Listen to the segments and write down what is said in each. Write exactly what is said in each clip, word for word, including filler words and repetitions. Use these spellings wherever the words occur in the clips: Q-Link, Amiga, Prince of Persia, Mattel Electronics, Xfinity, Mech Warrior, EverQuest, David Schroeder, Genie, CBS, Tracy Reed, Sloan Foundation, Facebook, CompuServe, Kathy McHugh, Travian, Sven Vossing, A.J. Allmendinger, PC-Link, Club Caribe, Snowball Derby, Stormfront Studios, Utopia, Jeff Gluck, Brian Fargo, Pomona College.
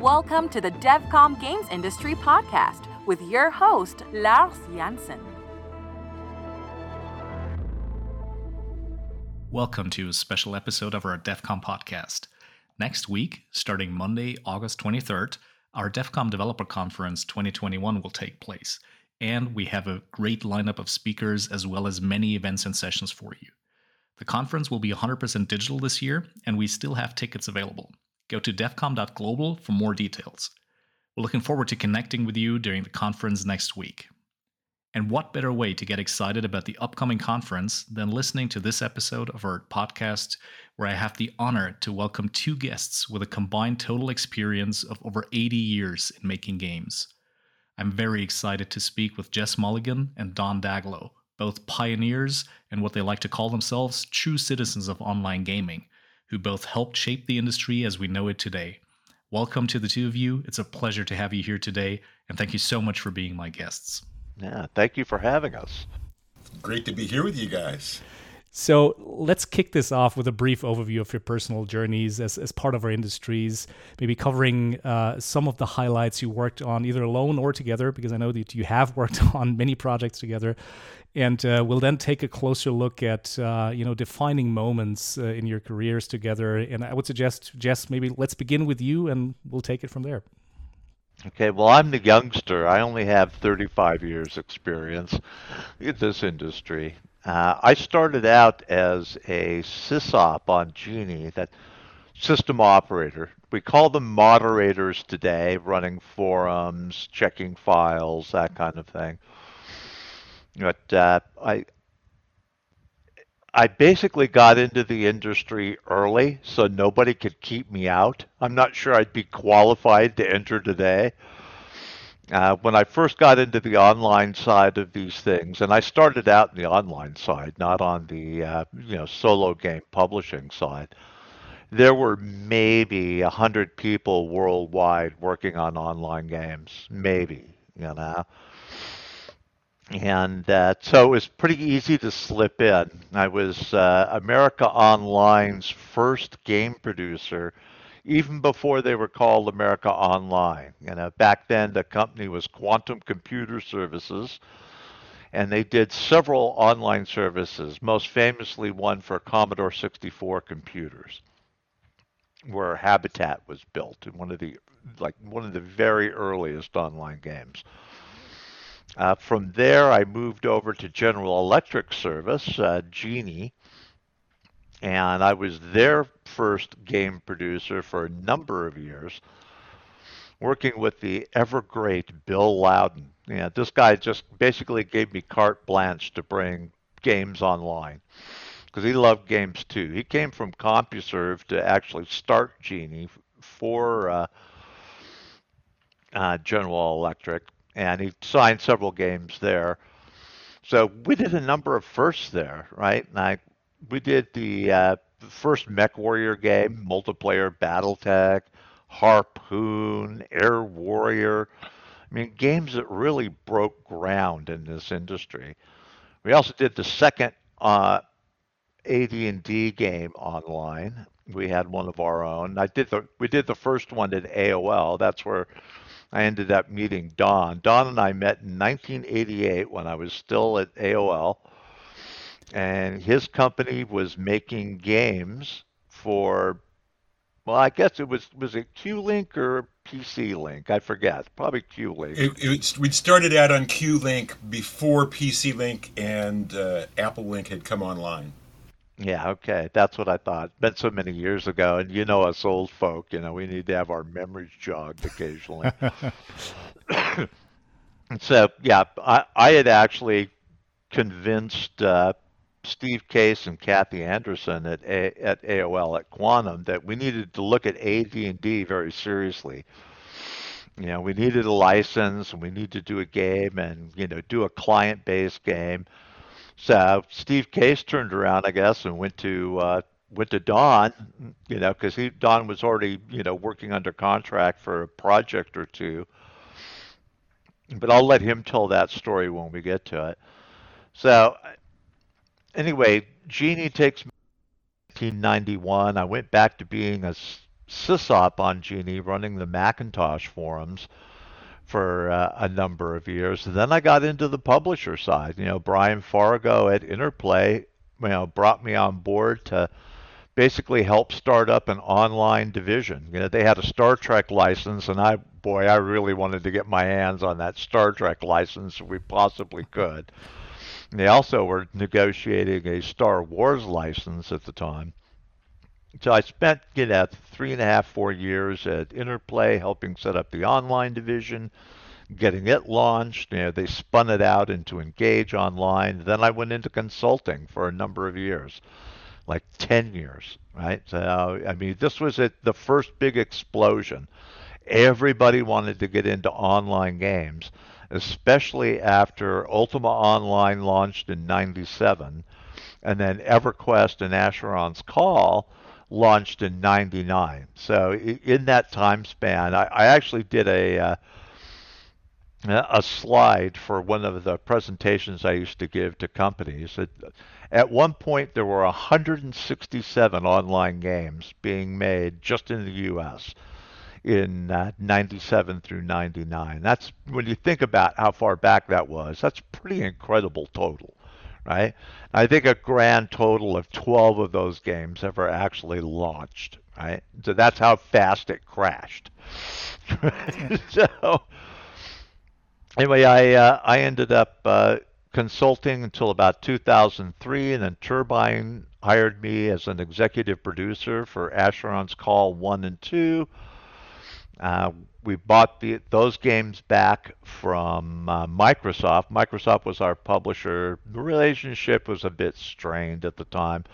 Welcome to the DevCom Games Industry Podcast with your host, Lars Jansen. Welcome to a special episode of our DevCom podcast. Next week, starting Monday, August twenty-third, our DevCom Developer Conference twenty twenty-one will take place, and we have a great lineup of speakers as well as many events and sessions for you. The conference will be one hundred percent digital this year, and we still have tickets available. Go to devcom dot global for more details. We're looking forward to connecting with you during the conference next week. And what better way to get excited about the upcoming conference than listening to this episode of our podcast, where I have the honor to welcome two guests with a combined total experience of over eighty years in making games. I'm very excited to speak with Jess Mulligan and Don Daglow, both pioneers and what they like to call themselves true citizens of online gaming, who both helped shape the industry as we know it today. Welcome to the two of you. It's a pleasure to have you here today, and thank you so much for being my guests. Yeah, thank you for having us. Great to be here with you guys. So let's kick this off with a brief overview of your personal journeys as, as part of our industries, maybe covering uh, some of the highlights you worked on either alone or together, because I know that you have worked on many projects together. And uh, we'll then take a closer look at, uh, you know, defining moments uh, in your careers together. And I would suggest, Jess, maybe let's begin with you and we'll take it from there. Okay, well, I'm the youngster. I only have thirty-five years experience in this industry. Uh, I started out as a sysop on Genie, that system operator. We call them moderators today, running forums, checking files, that kind of thing. But uh, I, I basically got into the industry early, so nobody could keep me out. I'm not sure I'd be qualified to enter today. Uh, when I first got into the online side of these things, and I started out in the online side, not on the uh, you know solo game publishing side, there were maybe a hundred people worldwide working on online games, maybe you know. And uh, so it was pretty easy to slip in. I was uh, America Online's first game producer, even before they were called America Online. You know, back then the company was Quantum Computer Services, and they did several online services, most famously one for Commodore sixty-four computers, where Habitat was built, in one of the like one of the very earliest online games. Uh, from there, I moved over to General Electric service, uh, Genie. And I was their first game producer for a number of years, working with the ever-great Bill Loudon. Yeah, this guy just basically gave me carte blanche to bring games online, because he loved games too. He came from CompuServe to actually start Genie for uh, uh, General Electric, and he signed several games there. So we did a number of firsts there, right? And I... We did the uh, first Mech Warrior game, multiplayer BattleTech, Harpoon, Air Warrior. I mean, games that really broke ground in this industry. We also did the second uh, A D and D game online. We had one of our own. I did the we did the first one at A O L. That's where I ended up meeting Don. Don and I met in nineteen eighty-eight when I was still at A O L. And his company was making games for, well, I guess it was, was it Q-Link or P C-Link? I forget. Probably Q-Link. It, it, we'd started out on Q-Link before P C-Link and uh, Apple Link had come online. Yeah, okay. That's what I thought. Been so many years ago, and you know us old folk, you know, we need to have our memories jogged occasionally. And so, yeah, I, I had actually convinced uh, Steve Case and Kathy Anderson at A- at A O L at Quantum that we needed to look at A D and D very seriously. You know, we needed a license and we need to do a game and, you know, do a client-based game. So Steve Case turned around, I guess, and went to uh, went to Don, you know, because he Don was already, you know, working under contract for a project or two. But I'll let him tell that story when we get to it. So anyway, Genie takes me in nineteen ninety-one. I went back to being a sysop on Genie, running the Macintosh forums for uh, a number of years. And then I got into the publisher side. You know, Brian Fargo at Interplay, you know, brought me on board to basically help start up an online division. You know, they had a Star Trek license, and I, boy, I really wanted to get my hands on that Star Trek license if we possibly could. And they also were negotiating a Star Wars license at the time. So I spent, you know, three and a half, four years at Interplay helping set up the online division, getting it launched. You know, they spun it out into Engage Online. Then I went into consulting for a number of years, like ten years, right? So, I mean, this was at the first big explosion. Everybody wanted to get into online games, especially after Ultima Online launched in ninety-seven, and then EverQuest and Asheron's Call launched in ninety-nine. So in that time span, I, I actually did a uh, a slide for one of the presentations I used to give to companies. At, at one point, there were one hundred sixty-seven online games being made just in the U S in uh, ninety-seven through ninety-nine. That's, when you think about how far back that was, that's pretty incredible total. Right? I think a grand total of twelve of those games ever actually launched. Right? So that's how fast it crashed. Right? So anyway, I uh, I ended up uh, consulting until about two thousand three, and then Turbine hired me as an executive producer for Asheron's Call one and two. Uh, we bought the, those games back from uh, Microsoft. Microsoft was our publisher. The relationship was a bit strained at the time,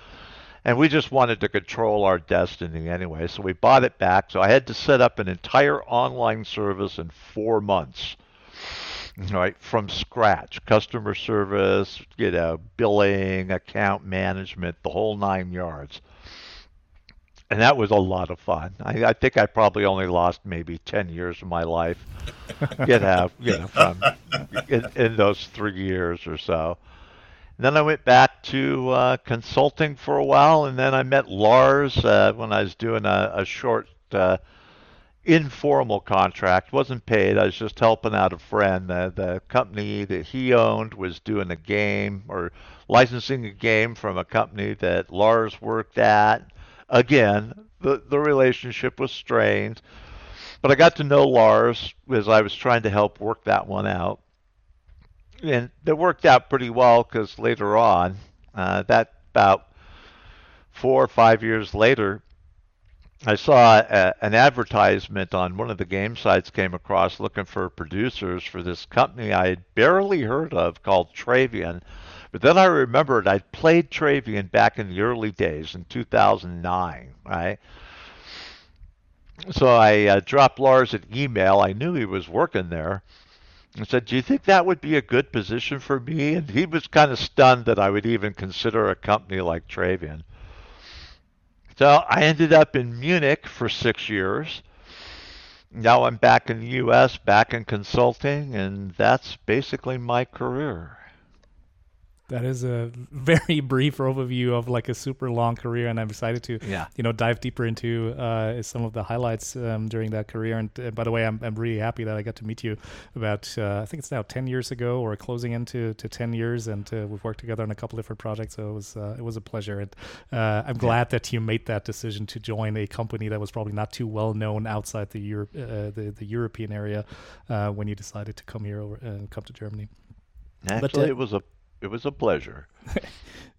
and we just wanted to control our destiny anyway, so we bought it back. So I had to set up an entire online service in four months, right, from scratch. Customer service, you know, billing, account management, the whole nine yards. And that was a lot of fun. I, I think I probably only lost maybe ten years of my life, you know, you know from in, in those three years or so. And then I went back to uh, consulting for a while, and then I met Lars uh, when I was doing a, a short uh, informal contract. Wasn't paid. I was just helping out a friend. The, the company that he owned was doing a game, or licensing a game from a company that Lars worked at. Again, the, the relationship was strained, but I got to know Lars as I was trying to help work that one out. And it worked out pretty well, because later on, uh, that about four or five years later, I saw a, an advertisement on one of the game sites came across looking for producers for this company I had barely heard of called Travian. But then I remembered I'd played Travian back in the early days in two thousand nine, right? So I uh, dropped Lars an email. I knew he was working there, and said, do you think that would be a good position for me? And he was kind of stunned that I would even consider a company like Travian. So I ended up in Munich for six years. Now I'm back in the U S, back in consulting, and that's basically my career. That is a very brief overview of like a super long career, and I'm excited to yeah. you know dive deeper into uh, some of the highlights um, during that career. And uh, by the way, I'm I'm really happy that I got to meet you about uh, I think it's now ten years ago, or closing into to ten years, and uh, we've worked together on a couple different projects. So it was uh, it was a pleasure, and uh, I'm glad that you made that decision to join a company that was probably not too well known outside the Europe uh, the the European area uh, when you decided to come here over, uh, come to Germany. Actually, but, uh, it was a It was a pleasure.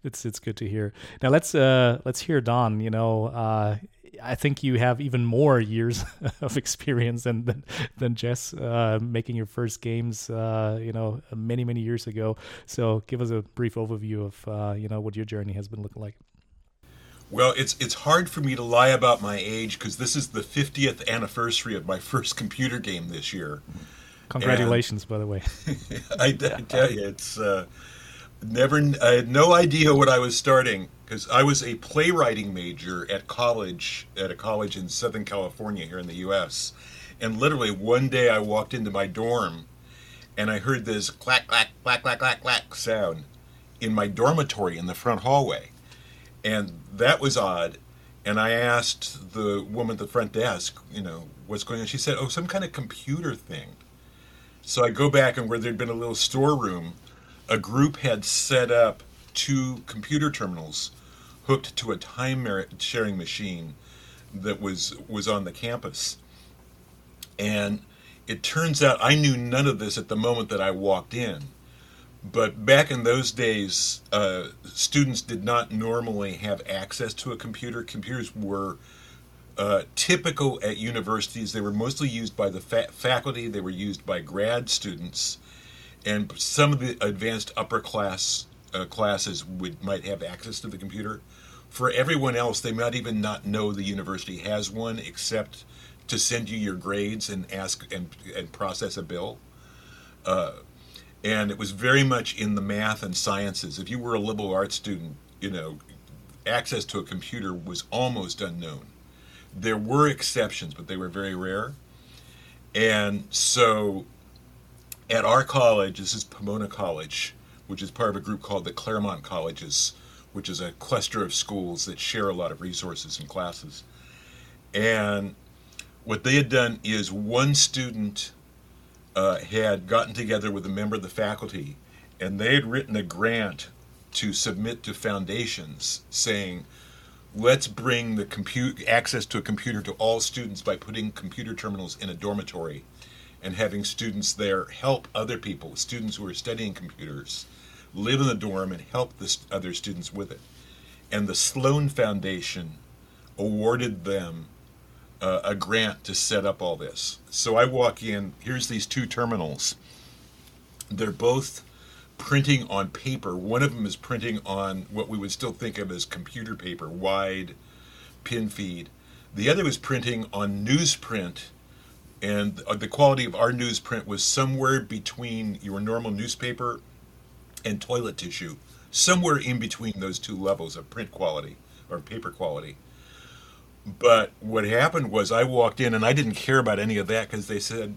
it's it's good to hear. Now let's uh, let's hear Don. You know, uh, I think you have even more years of experience than than, than Jess, uh, making your first games. Uh, you know, many many years ago. So give us a brief overview of uh, you know what your journey has been looking like. Well, it's it's hard for me to lie about my age, because this is the fiftieth anniversary of my first computer game this year. Congratulations, and, by the way. I, I tell you, it's. Uh, Never, I had no idea what I was starting, because I was a playwriting major at college, at a college in Southern California here in the U S. And literally one day I walked into my dorm and I heard this clack, clack, clack, clack, clack, clack sound in my dormitory in the front hallway. And that was odd. And I asked the woman at the front desk, you know, what's going on? She said, oh, some kind of computer thing. So I go back, and where there'd been a little storeroom, a group had set up two computer terminals hooked to a time-sharing machine that was was on the campus. And it turns out I knew none of this at the moment that I walked in. But back in those days, uh, students did not normally have access to a computer. Computers were uh, typical at universities. They were mostly used by the fa- faculty. They were used by grad students. And some of the advanced upper class uh, classes would might have access to the computer. For everyone else, they might even not know the university has one, except to send you your grades and ask and, and process a bill. Uh, And it was very much in the math and sciences. If you were a liberal arts student, you know, access to a computer was almost unknown. There were exceptions, but they were very rare. And so at our college, this is Pomona College, which is part of a group called the Claremont Colleges, which is a cluster of schools that share a lot of resources and classes. And what they had done is one student Uh, had gotten together with a member of the faculty, and they had written a grant to submit to foundations saying, let's bring the compute access to a computer to all students by putting computer terminals in a dormitory and having students there help other people, students who are studying computers, live in the dorm and help the st- other students with it. And the Sloan Foundation awarded them Uh, a grant to set up all this. So I walk in, here's these two terminals. They're both printing on paper. One of them is printing on what we would still think of as computer paper, wide pin feed. The other was printing on newsprint, and the quality of our newsprint was somewhere between your normal newspaper and toilet tissue, somewhere in between those two levels of print quality or paper quality. But what happened was I walked in, and I didn't care about any of that because they said,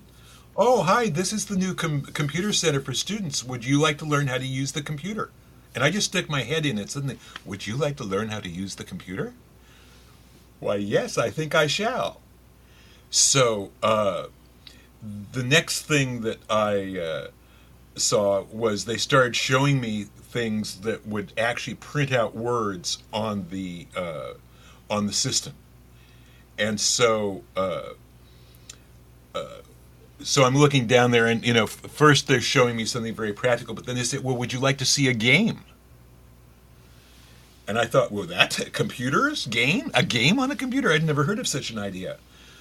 oh, hi, this is the new com- computer center for students. Would you like to learn how to use the computer? And I just stuck my head in it. Suddenly, would you like to learn how to use the computer? Why, yes, I think I shall. So uh, the next thing that I uh, saw was they started showing me things that would actually print out words on the uh, on the system. And so uh, uh, so I'm looking down there, and, you know, f- first they're showing me something very practical, but then they said, well, would you like to see a game? And I thought, well, that's computers? Game? A game on a computer? I'd never heard of such an idea.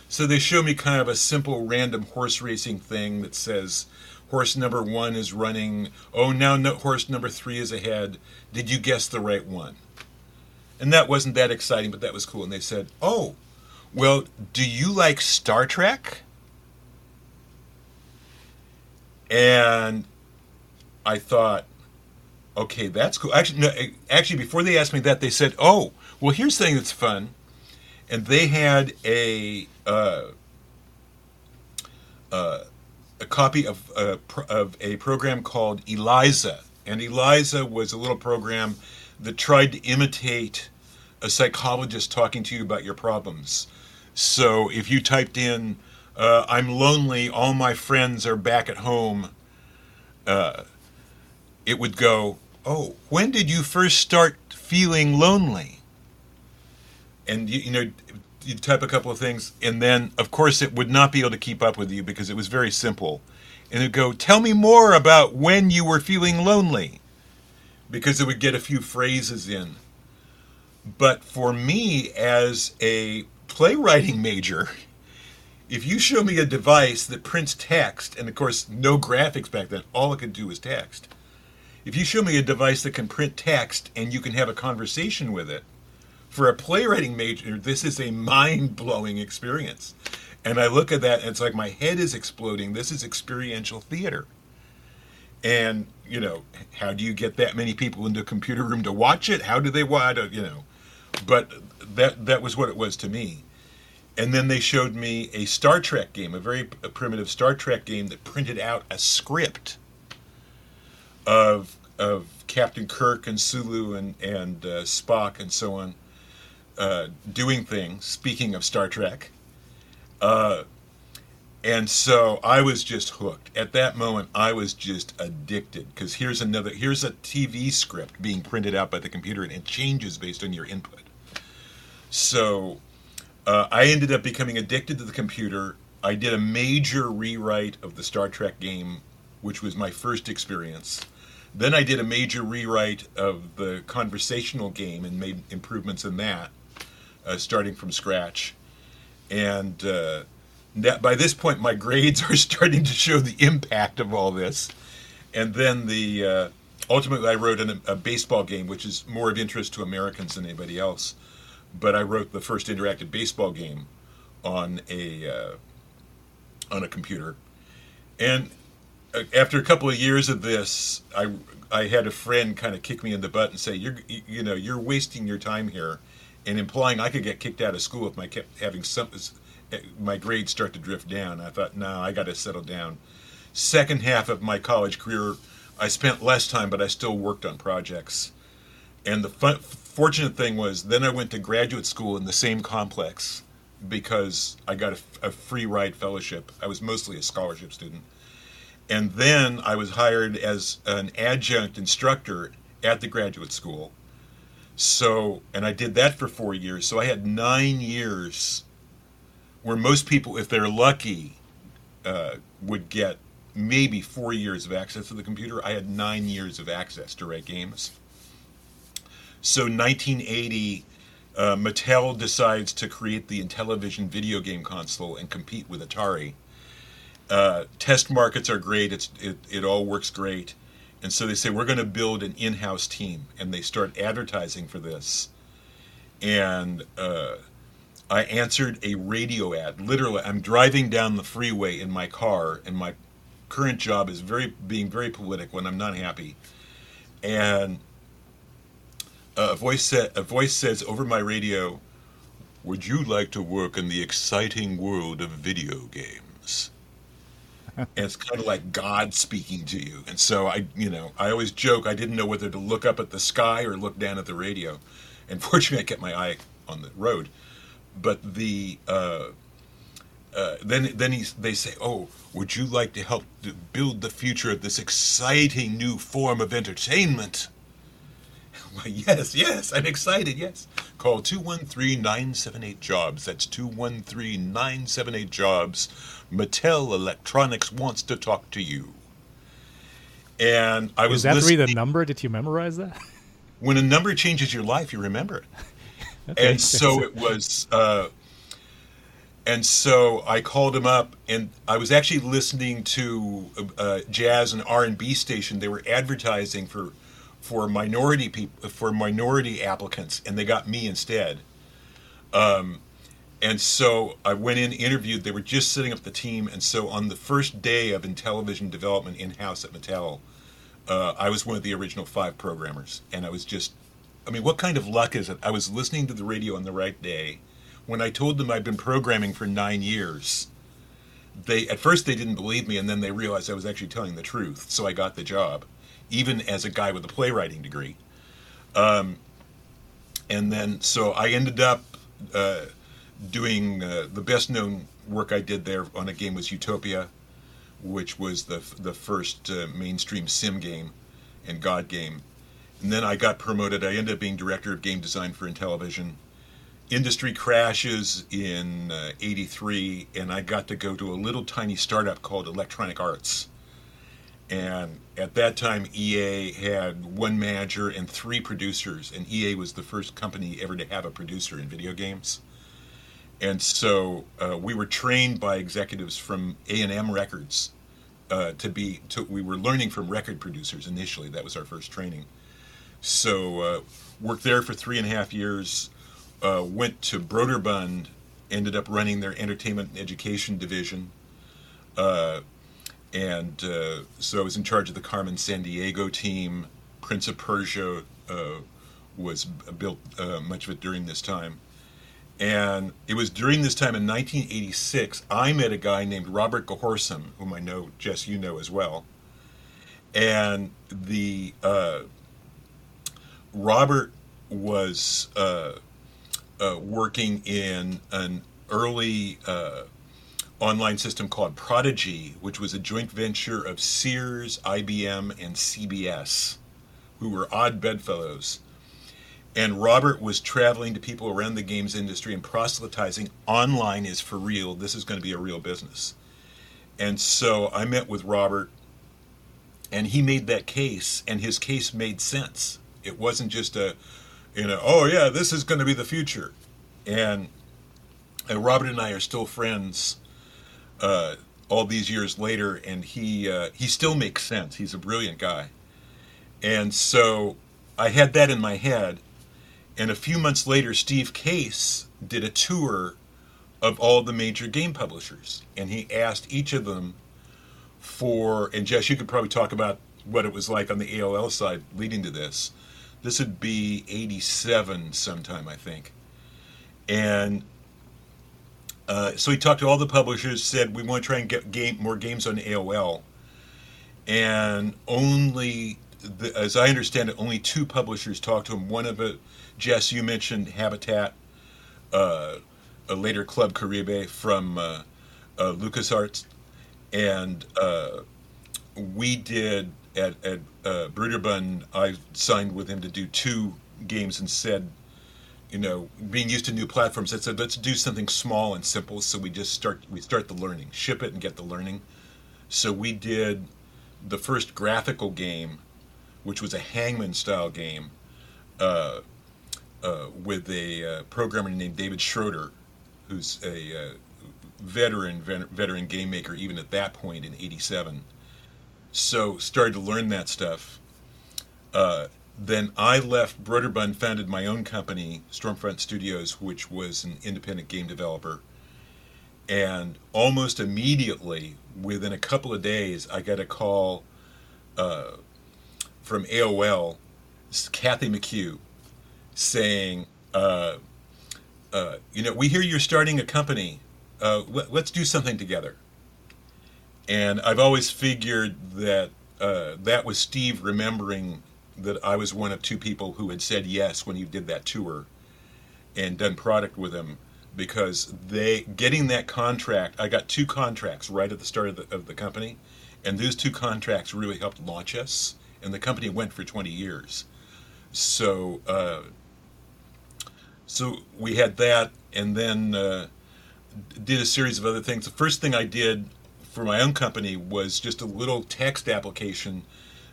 So they show me kind of a simple random horse racing thing that says, horse number one is running. Oh, now no, horse number three is ahead. Did you guess the right one? And that wasn't that exciting, but that was cool. And they said, oh, well, do you like Star Trek? And I thought, okay, that's cool. Actually, no, actually, before they asked me that, they said, oh, well, here's something that's fun. And they had a uh, uh, a copy of, uh, pro- of a program called Eliza. And Eliza was a little program that tried to imitate a psychologist talking to you about your problems. So if you typed in, uh, I'm lonely, all my friends are back at home, uh, it would go, oh, when did you first start feeling lonely? And, you, you know, you'd type a couple of things, and then, of course, it would not be able to keep up with you because it was very simple. And it would go, tell me more about when you were feeling lonely, because it would get a few phrases in. But for me, as a playwriting major, if you show me a device that prints text, and of course, no graphics back then, all it could do was text. If you show me a device that can print text and you can have a conversation with it, for a playwriting major, this is a mind-blowing experience. And I look at that, and it's like my head is exploding. This is experiential theater. And, you know, how do you get that many people into a computer room to watch it? How do they watch it? You know, but that that was what it was to me. And then they showed me a Star Trek game, a very a primitive Star Trek game that printed out a script of of Captain Kirk and Sulu and, and uh, Spock and so on, uh, doing things, speaking of Star Trek. Uh, and so I was just hooked. At that moment, I was just addicted, because here's another, here's a T V script being printed out by the computer, and it changes based on your input. So uh, I ended up becoming addicted to the computer. I did a major rewrite of the Star Trek game, which was my first experience. Then I did a major rewrite of the conversational game and made improvements in that, uh, starting from scratch. And uh, that, by this point, my grades are starting to show the impact of all this. And then the uh, ultimately, I wrote an, a baseball game, which is more of interest to Americans than anybody else. But I wrote the first interactive baseball game on a uh, on a computer. And after a couple of years of this, I, I had a friend kind of kick me in the butt and say, you're, you know, you're wasting your time here, and implying I could get kicked out of school if I kept having some, my grades start to drift down. I thought, no, nah, I got to settle down. Second half of my college career, I spent less time, but I still worked on projects. And the fun, fortunate thing was, then I went to graduate school in the same complex because I got a, a free ride fellowship. I was mostly a scholarship student. And then I was hired as an adjunct instructor at the graduate school. So, and I did that for four years. So I had nine years where most people, if they're lucky, uh, would get maybe four years of access to the computer. I had nine years of access to rec games. So nineteen eighty, uh, Mattel decides to create the Intellivision video game console and compete with Atari. Uh, test markets are great. It's, it, it all works great. And so they say, we're going to build an in-house team. And they start advertising for this. And uh, I answered a radio ad. Literally, I'm driving down the freeway in my car. And my current job is very being very political, and I'm not happy. And uh, a voice sa- a voice says over my radio, would you like to work in the exciting world of video games? And it's kind of like God speaking to you. And so I, you know, I always joke I didn't know whether to look up at the sky or look down at the radio. And fortunately, I kept my eye on the road. But the uh, uh, then then he, they say, "Oh, would you like to help to build the future of this exciting new form of entertainment?" Well, yes, yes, I'm excited. Yes, call two one three, nine seven eight, jobs. That's two one three, nine seven eight, jobs. Mattel Electronics wants to talk to you. And I was. Is that listening. Really the number? Did you memorize that? When a number changes your life, you remember it. And so it was. Uh, and so I called him up, and I was actually listening to uh, jazz and R and B station. They were advertising for for minority people, for minority applicants, and they got me instead. Um, And so I went in, interviewed. They were just setting up the team. And so on the first day of Intellivision development in-house at Mattel, uh, I was one of the original five programmers. And I was just, I mean, what kind of luck is it? I was listening to the radio on the right day. When I told them I'd been programming for nine years, they at first they didn't believe me, and then they realized I was actually telling the truth. So I got the job, even as a guy with a playwriting degree. Um, and then, so I ended up... Uh, doing uh, the best known work I did there on a game was Utopia, which was the the first uh, mainstream sim game and God game. And then I got promoted. I ended up being director of game design for Intellivision. Industry crashes in uh, eighty-three, and I got to go to a little tiny startup called Electronic Arts. And at that time, E A had one manager and three producers, and E A was the first company ever to have a producer in video games. And so uh, we were trained by executives from A and M Records uh, to be, to, we were learning from record producers initially. That was our first training. So uh, worked there for three and a half years, uh, went to Broderbund, ended up running their entertainment and education division. Uh, and uh, so I was in charge of the Carmen San Diego team. Prince of Persia uh, was built, uh, much of it during this time. And it was during this time in nineteen eighty-six, I met a guy named Robert Gehorsam, whom I know, Jess, you know as well. And the uh, Robert was uh, uh, working in an early uh, online system called Prodigy, which was a joint venture of Sears, I B M, and C B S, who were odd bedfellows. And Robert was traveling to people around the games industry and proselytizing, online is for real, this is going to be a real business. And so I met with Robert, and he made that case, and his case made sense. It wasn't just a, you know, oh yeah, this is going to be the future. And uh, Robert and I are still friends uh, all these years later, and he uh, he still makes sense. He's a brilliant guy. And so I had that in my head. And a few months later, Steve Case did a tour of all the major game publishers. And he asked each of them for, and Jess, you could probably talk about what it was like on the A O L side leading to this. This would be eighty-seven sometime, I think. And uh, so he talked to all the publishers, said, we want to try and get game, more games on A O L. And only, the, as I understand it, only two publishers talked to him. One of it, Jess, you mentioned Habitat, uh, a later Club Caribe from uh, uh, LucasArts. And uh, we did, at, at uh, Broderbund, I signed with him to do two games and said, you know, being used to new platforms, I said, let's do something small and simple. So we just start, we start the learning, ship it and get the learning. So we did the first graphical game, which was a Hangman style game uh, uh, with a uh, programmer named David Schroeder, who's a uh, veteran veteran game maker even at that point in eighty-seven. So started to learn that stuff. Uh, then I left Broderbund, founded my own company, Stormfront Studios, which was an independent game developer. And almost immediately, within a couple of days, I got a call uh, from A O L, Kathy McHugh, saying, uh, uh, you know, we hear you're starting a company. Uh, let, let's do something together. And I've always figured that uh, that was Steve remembering that I was one of two people who had said yes when he did that tour and done product with him, because they getting that contract, I got two contracts right at the start of the, of the company, and those two contracts really helped launch us, and the company went for twenty years. So, uh, so we had that, and then uh, did a series of other things. The first thing I did for my own company was just a little text application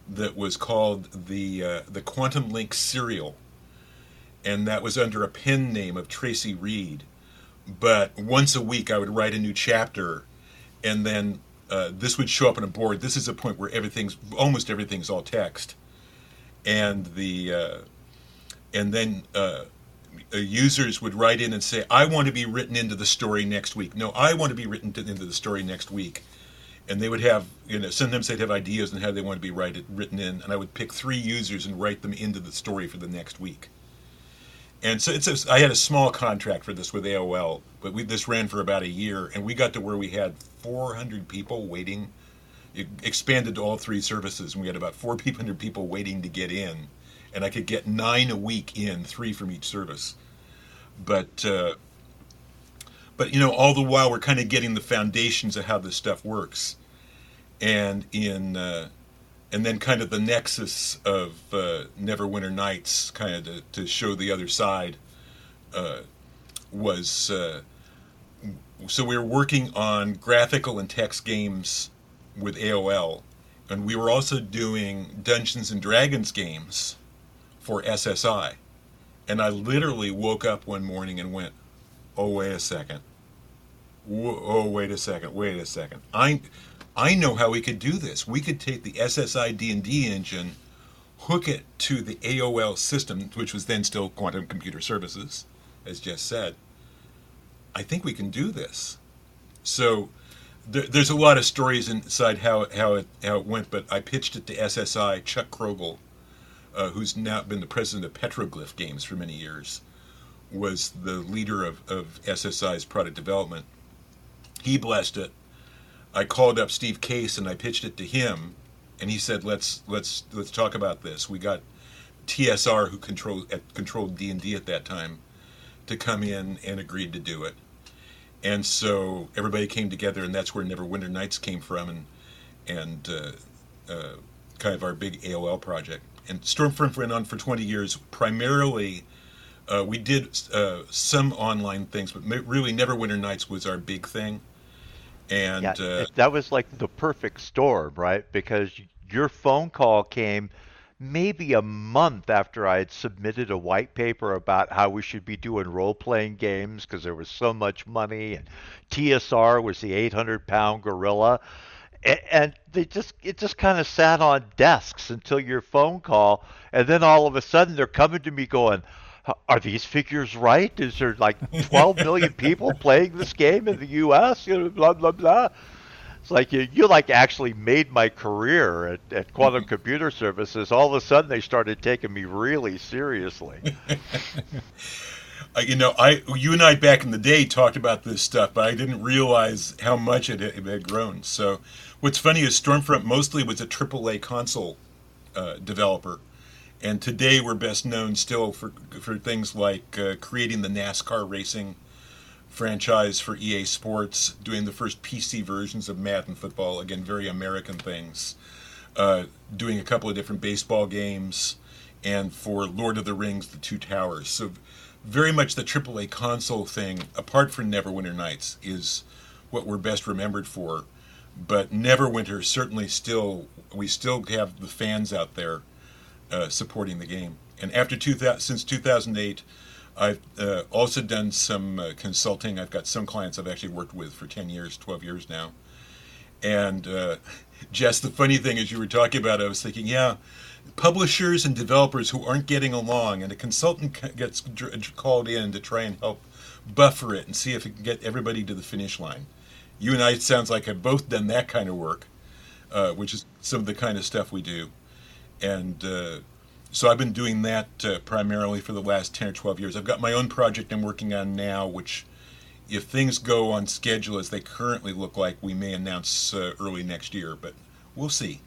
that was called the uh, the Quantum Link Serial, and that was under a pen name of Tracy Reed. But once a week I would write a new chapter, and then uh, this would show up on a board. This is a point where everything's almost everything's all text, and the uh, and then uh, users would write in and say, I want to be written into the story next week. No, I want to be written into the story next week. And they would have, you know, sometimes they'd have ideas on how they want to be write, written in, and I would pick three users and write them into the story for the next week. And so it's a, I had a small contract for this with A O L, but we, this ran for about a year, and we got to where we had four hundred people waiting. It expanded to all three services, and we had about four hundred people waiting to get in, and I could get nine a week in, three from each service. But, uh, but you know, all the while we're kind of getting the foundations of how this stuff works, and in uh, and then kind of the nexus of uh, Neverwinter Nights, kind of to, to show the other side, uh, was uh, so we were working on graphical and text games with A O L, and we were also doing Dungeons and Dragons games for S S I, and I literally woke up one morning and went, oh, wait a second. Oh, wait a second. Wait a second. I I know how we could do this. We could take the S S I D and D engine, hook it to the A O L system, which was then still Quantum Computer Services, as Jess said. I think we can do this. So there, there's a lot of stories inside how, how, it, how it went, but I pitched it to S S I, Chuck Krogel, uh, who's now been the president of Petroglyph Games for many years, was the leader of, of S S I's product development. He blessed it. I called up Steve Case and I pitched it to him, and he said, let's let's let's talk about this. We got T S R, who controlled, controlled D and D at that time, to come in and agreed to do it. And so everybody came together, and that's where Neverwinter Nights came from, and and uh, uh, kind of our big A O L project. And Stormfront went on for twenty years. Primarily, uh, we did uh, some online things, but really Neverwinter Nights was our big thing. And yeah, uh, that was like the perfect storm, right? Because your phone call came maybe a month after I had submitted a white paper about how we should be doing role-playing games because there was so much money, and T S R was the eight hundred pound gorilla, and, and they just it just kind of sat on desks until your phone call, and then all of a sudden they're coming to me going, are these figures right? Is there like twelve million people playing this game in the U S? You know, blah, blah, blah. It's like you, you like actually made my career at, at Quantum Computer Services. All of a sudden, they started taking me really seriously. You know, I you and I back in the day talked about this stuff, but I didn't realize how much it, it had grown. So, what's funny is Stormfront mostly was a triple A console uh, developer, and today we're best known still for for things like uh, creating the NASCAR racing franchise for E A Sports, doing the first P C versions of Madden football, again, very American things, uh, doing a couple of different baseball games, and for Lord of the Rings, The Two Towers. So very much the triple A console thing, apart from Neverwinter Nights, is what we're best remembered for. But Neverwinter certainly still, we still have the fans out there uh, supporting the game. And after two thousand, since two thousand eight, I've uh, also done some uh, consulting. I've got some clients I've actually worked with for ten years, twelve years now. And uh, Jess, the funny thing is, you were talking about, I was thinking, yeah, publishers and developers who aren't getting along, and a consultant gets called in to try and help buffer it and see if it can get everybody to the finish line. You and I, it sounds like, have both done that kind of work, uh, which is some of the kind of stuff we do. And uh, So I've been doing that uh, primarily for the last ten or twelve years. I've got my own project I'm working on now, which, if things go on schedule as they currently look like, we may announce uh, early next year, but we'll see.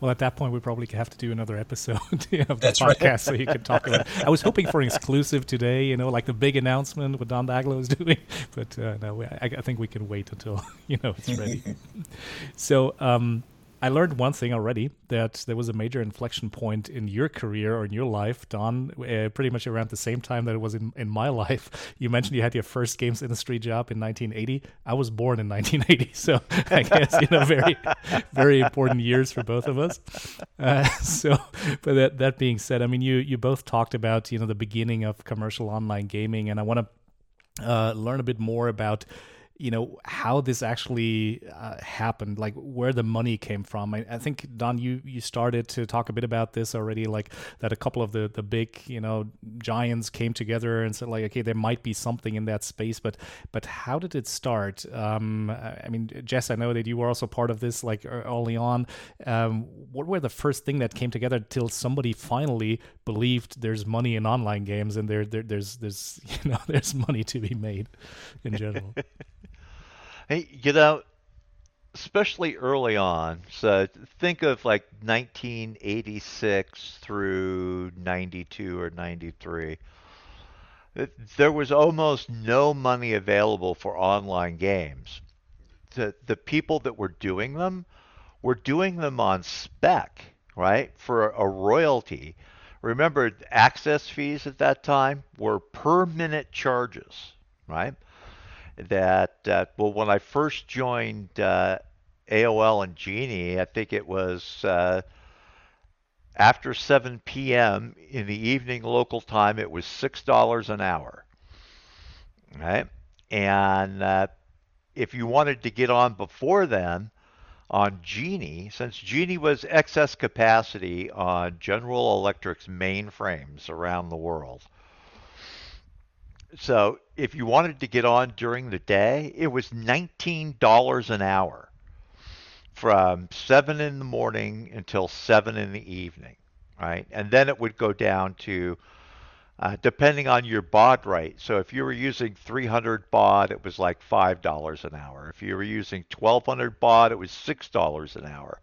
Well, at that point, we probably have to do another episode of the That's podcast right. So you can talk about it. I was hoping for an exclusive today, you know, like the big announcement what Don Daglow is doing, but uh, no, I, I think we can wait until, you know, it's ready. so, um I learned one thing already, that there was a major inflection point in your career or in your life, Don, uh, pretty much around the same time that it was in, in my life. You mentioned you had your first games industry job in nineteen eighty. I was born in nineteen eighty, so I guess, you know, very, very important years for both of us. Uh, so, but that, that being said, I mean, you you both talked about, you know, the beginning of commercial online gaming, and I want to uh, learn a bit more about, you know, how this actually uh, happened, like where the money came from. I, I think, Don, you, you started to talk a bit about this already, like that a couple of the, the big, you know, giants came together and said, like, okay, there might be something in that space, but but how did it start? Um, I mean, Jess, I know that you were also part of this, like, early on. Um, what were the first thing that came together till somebody finally believed there's money in online games and there, there there's, there's, you know, there's money to be made in general? Hey, you know, especially early on, so think of like nineteen eighty-six through ninety-two or ninety-three, there was almost no money available for online games. The, the people that were doing them were doing them on spec, right, for a royalty. Remember, access fees at that time were per minute charges, right? That, uh, well, when I first joined uh, A O L and Genie, I think it was uh, after seven p.m. in the evening local time, it was six dollars an hour, right? And uh, if you wanted to get on before then on Genie, since Genie was excess capacity on General Electric's mainframes around the world, so if you wanted to get on during the day, it was nineteen dollars an hour from seven in the morning until seven in the evening, right? And then it would go down to, uh, depending on your baud rate. So if you were using three hundred baud, it was like five dollars an hour. If you were using twelve hundred baud, it was six dollars an hour.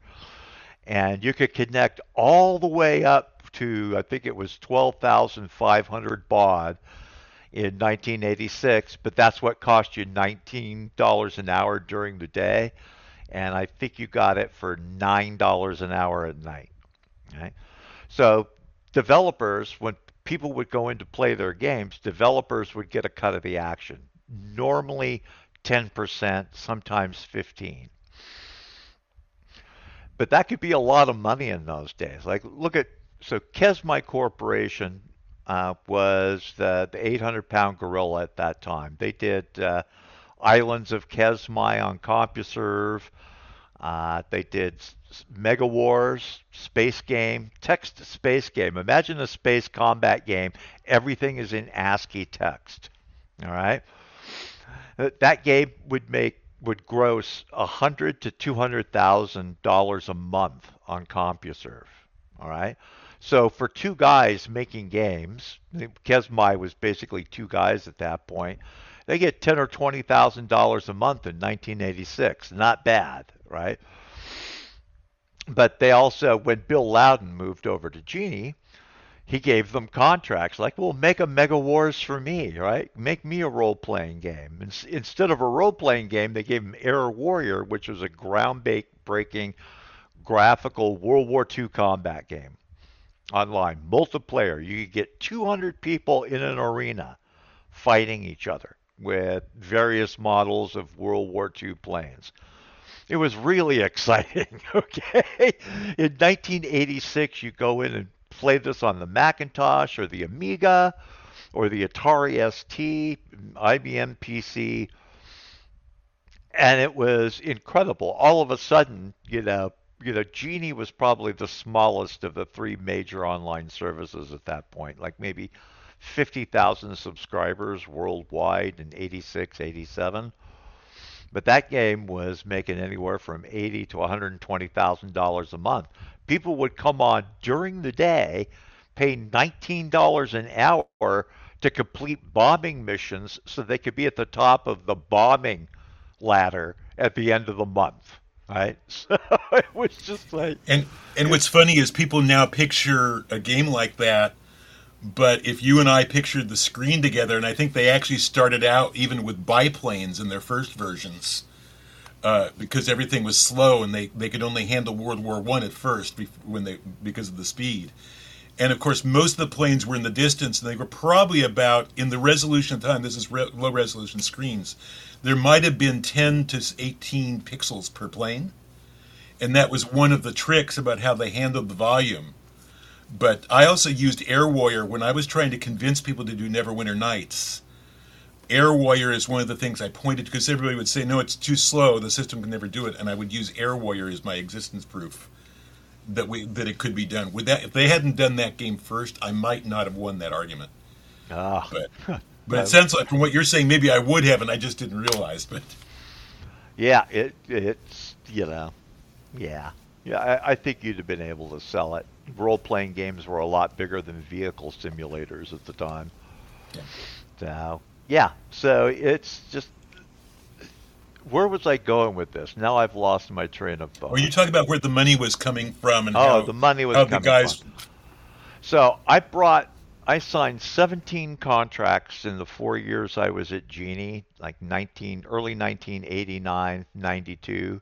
And you could connect all the way up to, I think it was twelve thousand five hundred baud, in nineteen eighty-six, but that's what cost you nineteen dollars an hour during the day, and I think you got it for nine dollars an hour at night. Okay? So developers, when people would go in to play their games, developers would get a cut of the action, normally ten percent, sometimes fifteen percent. But that could be a lot of money in those days. Like, look at, so Kesmai Corporation uh, was the eight hundred pound gorilla at that time. They did uh, Islands of Kesmai on CompuServe. Uh, they did Mega Wars, Space Game, text Space Game. Imagine a space combat game. Everything is in ASCII text, all right? That game would make would gross one hundred thousand to two hundred thousand dollars a month on CompuServe, all right? So for two guys making games, Kesmai was basically two guys at that point, they get ten thousand or twenty thousand dollars a month in nineteen eighty-six. Not bad, right? But they also, when Bill Loudon moved over to Genie, he gave them contracts like, well, make a Mega Wars for me, right? Make me a role-playing game. In- instead of a role-playing game, they gave him Air Warrior, which was a ground-breaking graphical World War Two combat game online, multiplayer. You could get two hundred people in an arena fighting each other with various models of World War Two planes. It was really exciting, okay? In nineteen eighty-six, you go in and play this on the Macintosh or the Amiga or the Atari S T, I B M P C, and it was incredible. All of a sudden, you know, you know, Genie was probably the smallest of the three major online services at that point, like maybe fifty thousand subscribers worldwide in eighty-six, eighty-seven. But that game was making anywhere from eighty thousand to one hundred twenty thousand dollars a month. People would come on during the day, pay nineteen dollars an hour to complete bombing missions so they could be at the top of the bombing ladder at the end of the month, right? So it was just like... And, and what's funny is people now picture a game like that, but if you and I pictured the screen together, and I think they actually started out even with biplanes in their first versions, Uh, because everything was slow and they, they could only handle World War One at first bef- when they because of the speed. And, of course, most of the planes were in the distance, and they were probably about, in the resolution time, this is re- low-resolution screens, there might have been ten to eighteen pixels per plane. And that was one of the tricks about how they handled the volume. But I also used Air Warrior when I was trying to convince people to do Neverwinter Nights. Air Warrior is one of the things I pointed to because everybody would say, no, it's too slow, the system can never do it, and I would use Air Warrior as my existence proof that we that it could be done. With that, if they hadn't done that game first, I might not have won that argument. Ah, but but it sounds like from what you're saying, maybe I would have, and I just didn't realize. But yeah, it it's you know, yeah, yeah. I, I think you'd have been able to sell it. Role-playing games were a lot bigger than vehicle simulators at the time. Yeah. So. Yeah, so it's just, where was I going with this? Now I've lost my train of thought. Were you talking about where the money was coming from and oh, how the money was how coming the guys... from? So I brought, I signed seventeen contracts in the four years I was at Genie, like nineteen, early nineteen eighty-nine, ninety-two,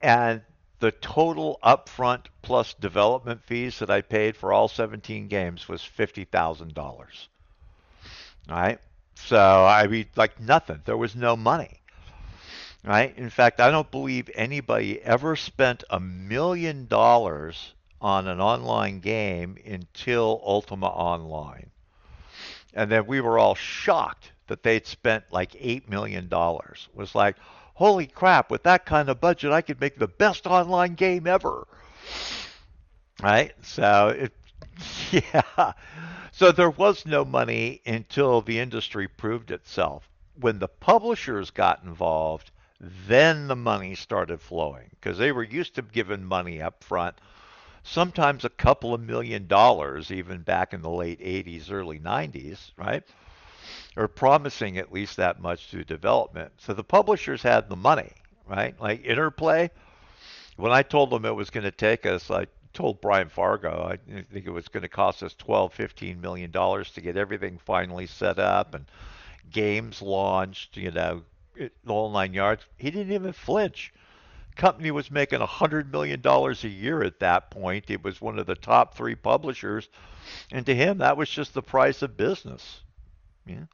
and the total upfront plus development fees that I paid for all seventeen games was fifty thousand dollars. Right? So, I mean, like nothing. There was no money. Right? In fact, I don't believe anybody ever spent a million dollars on an online game until Ultima Online. And then we were all shocked that they'd spent like eight million dollars. It was like, holy crap, with that kind of budget, I could make the best online game ever. Right? So, it, yeah. So there was no money until the industry proved itself. When the publishers got involved, then the money started flowing because they were used to giving money up front, sometimes a couple of million dollars, even back in the late eighties, early nineties, right? Or promising at least that much through development. So the publishers had the money, right? Like Interplay, when I told them it was going to take us like told Brian Fargo, I think it was going to cost us twelve, fifteen million dollars to get everything finally set up and games launched, you know, the whole nine yards. He didn't even flinch. Company was making one hundred million dollars a year at that point. It was one of the top three publishers. And to him, that was just the price of business. Yeah.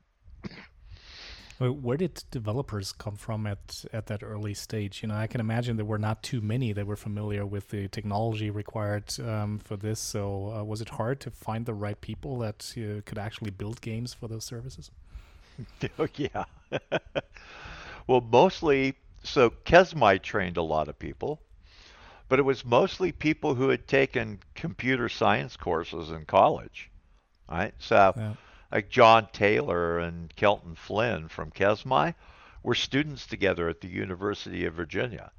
Where did developers come from at, at that early stage? You know, I can imagine there were not too many that were familiar with the technology required um, for this. So uh, was it hard to find the right people that uh, could actually build games for those services? Oh, yeah. Well, mostly, so Kesmai trained a lot of people, but it was mostly people who had taken computer science courses in college, right? So... Yeah. Like John Taylor and Kelton Flynn from Kesmai were students together at the University of Virginia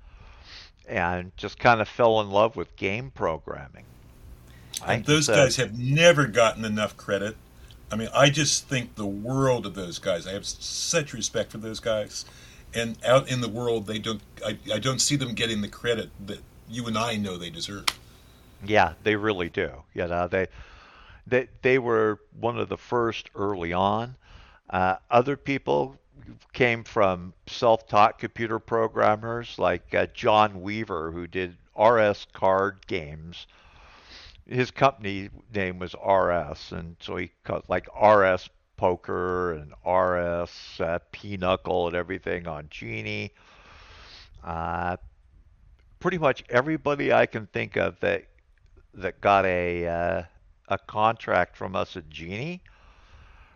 and just kind of fell in love with game programming. And those so, guys have never gotten enough credit. I mean, I just think the world of those guys. I have such respect for those guys. And out in the world, they don't. I, I don't see them getting the credit that you and I know they deserve. Yeah, they really do. You know, they... They, they were one of the first early on. Uh, other people came from self-taught computer programmers like uh, John Weaver, who did R S card games. His company name was R S, and so he called like R S Poker and R S uh, Pinochle and everything on Genie. Uh, pretty much everybody I can think of that that got a... Uh, a contract from us at Genie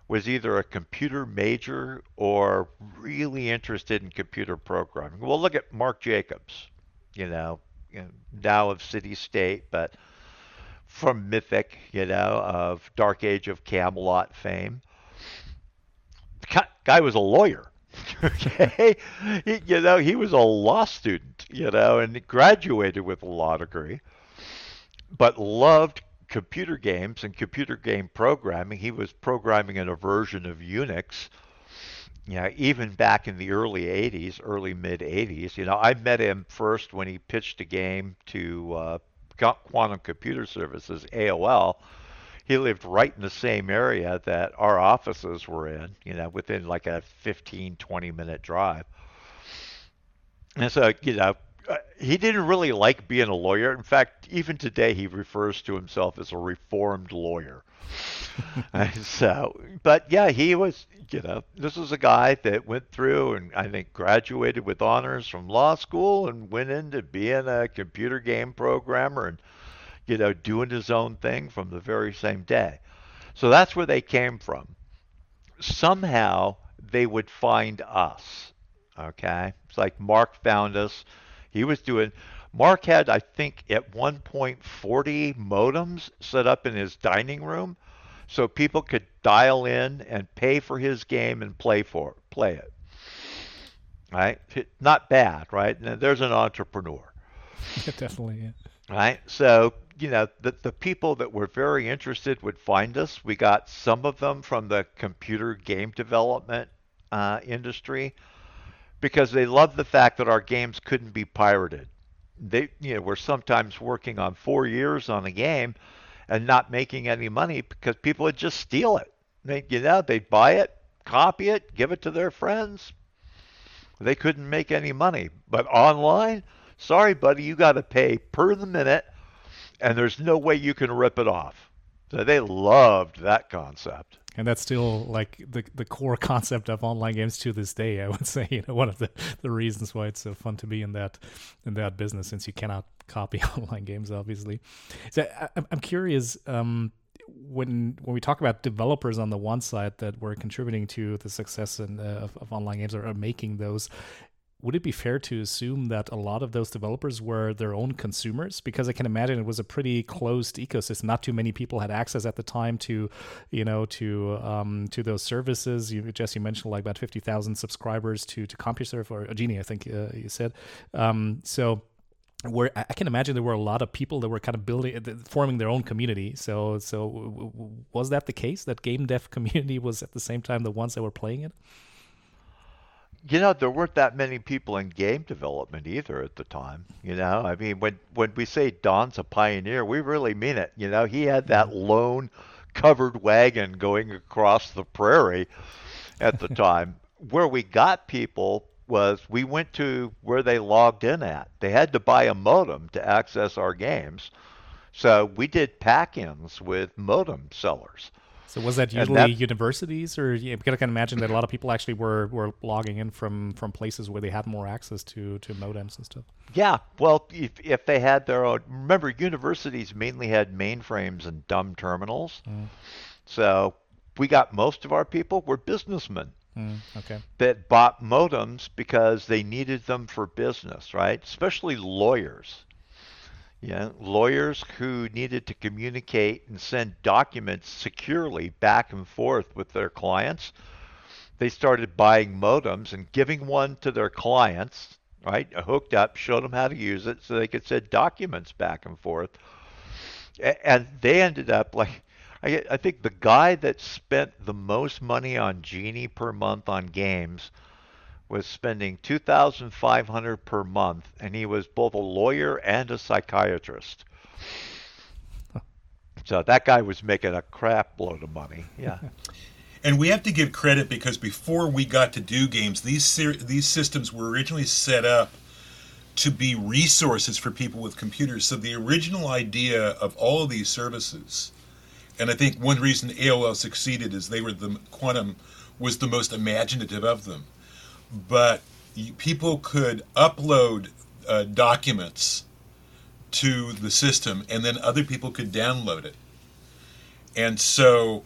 was either a computer major or really interested in computer programming. Well, look at Mark Jacobs, you know, now of City State, but from Mythic, you know, of Dark Age of Camelot fame. The guy was a lawyer, okay? He, you know, he was a law student, you know, and graduated with a law degree, but loved computer games and computer game programming. He was programming in a version of Unix, you know, even back in the early eighties, early mid eighties. You know, I met him first when he pitched a game to uh, Quantum Computer Services, A O L. He lived right in the same area that our offices were in, you know, within like a fifteen, twenty minute drive. And so, you know, he didn't really like being a lawyer. In fact, even today, he refers to himself as a reformed lawyer. So, but yeah, he was, you know, this was a guy that went through and I think graduated with honors from law school and went into being a computer game programmer and, you know, doing his own thing from the very same day. So that's where they came from. Somehow they would find us. Okay. It's like Mark found us. He was doing, Mark had, I think, at one point, forty modems set up in his dining room so people could dial in and pay for his game and play for play it. Right? Not bad, right? Now, there's an entrepreneur. Definitely, yeah. Right? So, you know, the, the people that were very interested would find us. We got some of them from the computer game development uh, industry, because they loved the fact that our games couldn't be pirated. They, you know, were sometimes working on four years on a game and not making any money because people would just steal it. They, you know, they'd buy it, copy it, give it to their friends. They couldn't make any money. But online, sorry, buddy, you got to pay per the minute, and there's no way you can rip it off. So they loved that concept. And that's still like the the core concept of online games to this day. I would say, you know, one of the, the reasons why it's so fun to be in that in that business, since you cannot copy online games, obviously. So I, I'm curious um, when when we talk about developers on the one side that were contributing to the success in, uh, of, of online games or, or making those. Would it be fair to assume that a lot of those developers were their own consumers? Because I can imagine it was a pretty closed ecosystem. Not too many people had access at the time to, you know, to um, to those services. You, Jess, you mentioned like about fifty thousand subscribers to, to CompuServe or Genie, I think uh, you said. Um, so where I can imagine there were a lot of people that were kind of building, forming their own community. So, so was that the case? That game dev community was at the same time the ones that were playing it? you know, there weren't that many people in game development either at the time. You know, I mean, when, when we say Don's a pioneer, we really mean it. You know, he had that lone covered wagon going across the prairie at the time. Where we got people was we went to where they logged in at. They had to buy a modem to access our games. So we did pack-ins with modem sellers. So was that usually that, universities, or yeah, because I can imagine that a lot of people actually were, were logging in from, from places where they had more access to, to modems and stuff. Yeah, well, if if they had their own, remember universities mainly had mainframes and dumb terminals. Mm. So we got most of our people were businessmen mm, okay. that bought modems because they needed them for business, right? Especially lawyers. Yeah, lawyers who needed to communicate and send documents securely back and forth with their clients, they started buying modems and giving one to their clients, right? Hooked up, showed them how to use it so they could send documents back and forth. And they ended up like, I think the guy that spent the most money on Genie per month on games was spending two thousand five hundred dollars per month, and he was both a lawyer and a psychiatrist. Huh. So that guy was making a crap load of money. Yeah. And we have to give credit because before we got to do games, these ser- these systems were originally set up to be resources for people with computers. So the original idea of all of these services, and I think one reason A O L succeeded is they were the Quantum was the most imaginative of them. But people could upload uh, documents to the system, and then other people could download it. And so,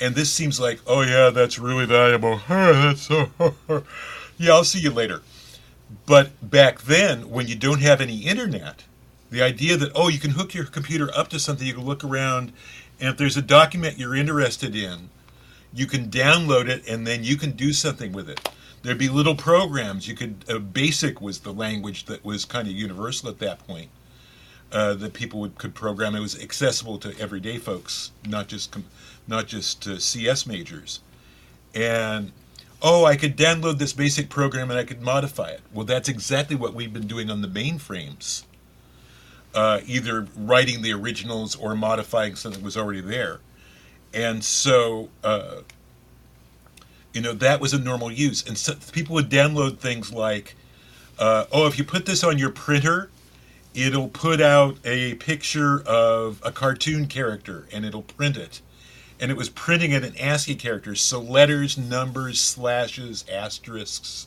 and this seems like, oh yeah, that's really valuable. that's so, yeah, I'll see you later. But back then, when you don't have any internet, the idea that, oh, you can hook your computer up to something, you can look around, and if there's a document you're interested in, you can download it, and then you can do something with it. There'd be little programs. You could uh, BASIC was the language that was kind of universal at that point uh, that people would, could program. It was accessible to everyday folks, not just not just uh, C S majors. And oh, I could download this BASIC program and I could modify it. Well, that's exactly what we've been doing on the mainframes, uh, either writing the originals or modifying something that was already there. And so. Uh, You know, that was a normal use. And so people would download things like, uh, oh, if you put this on your printer, it'll put out a picture of a cartoon character and it'll print it. And it was printing it in ASCII characters. So letters, numbers, slashes, asterisks,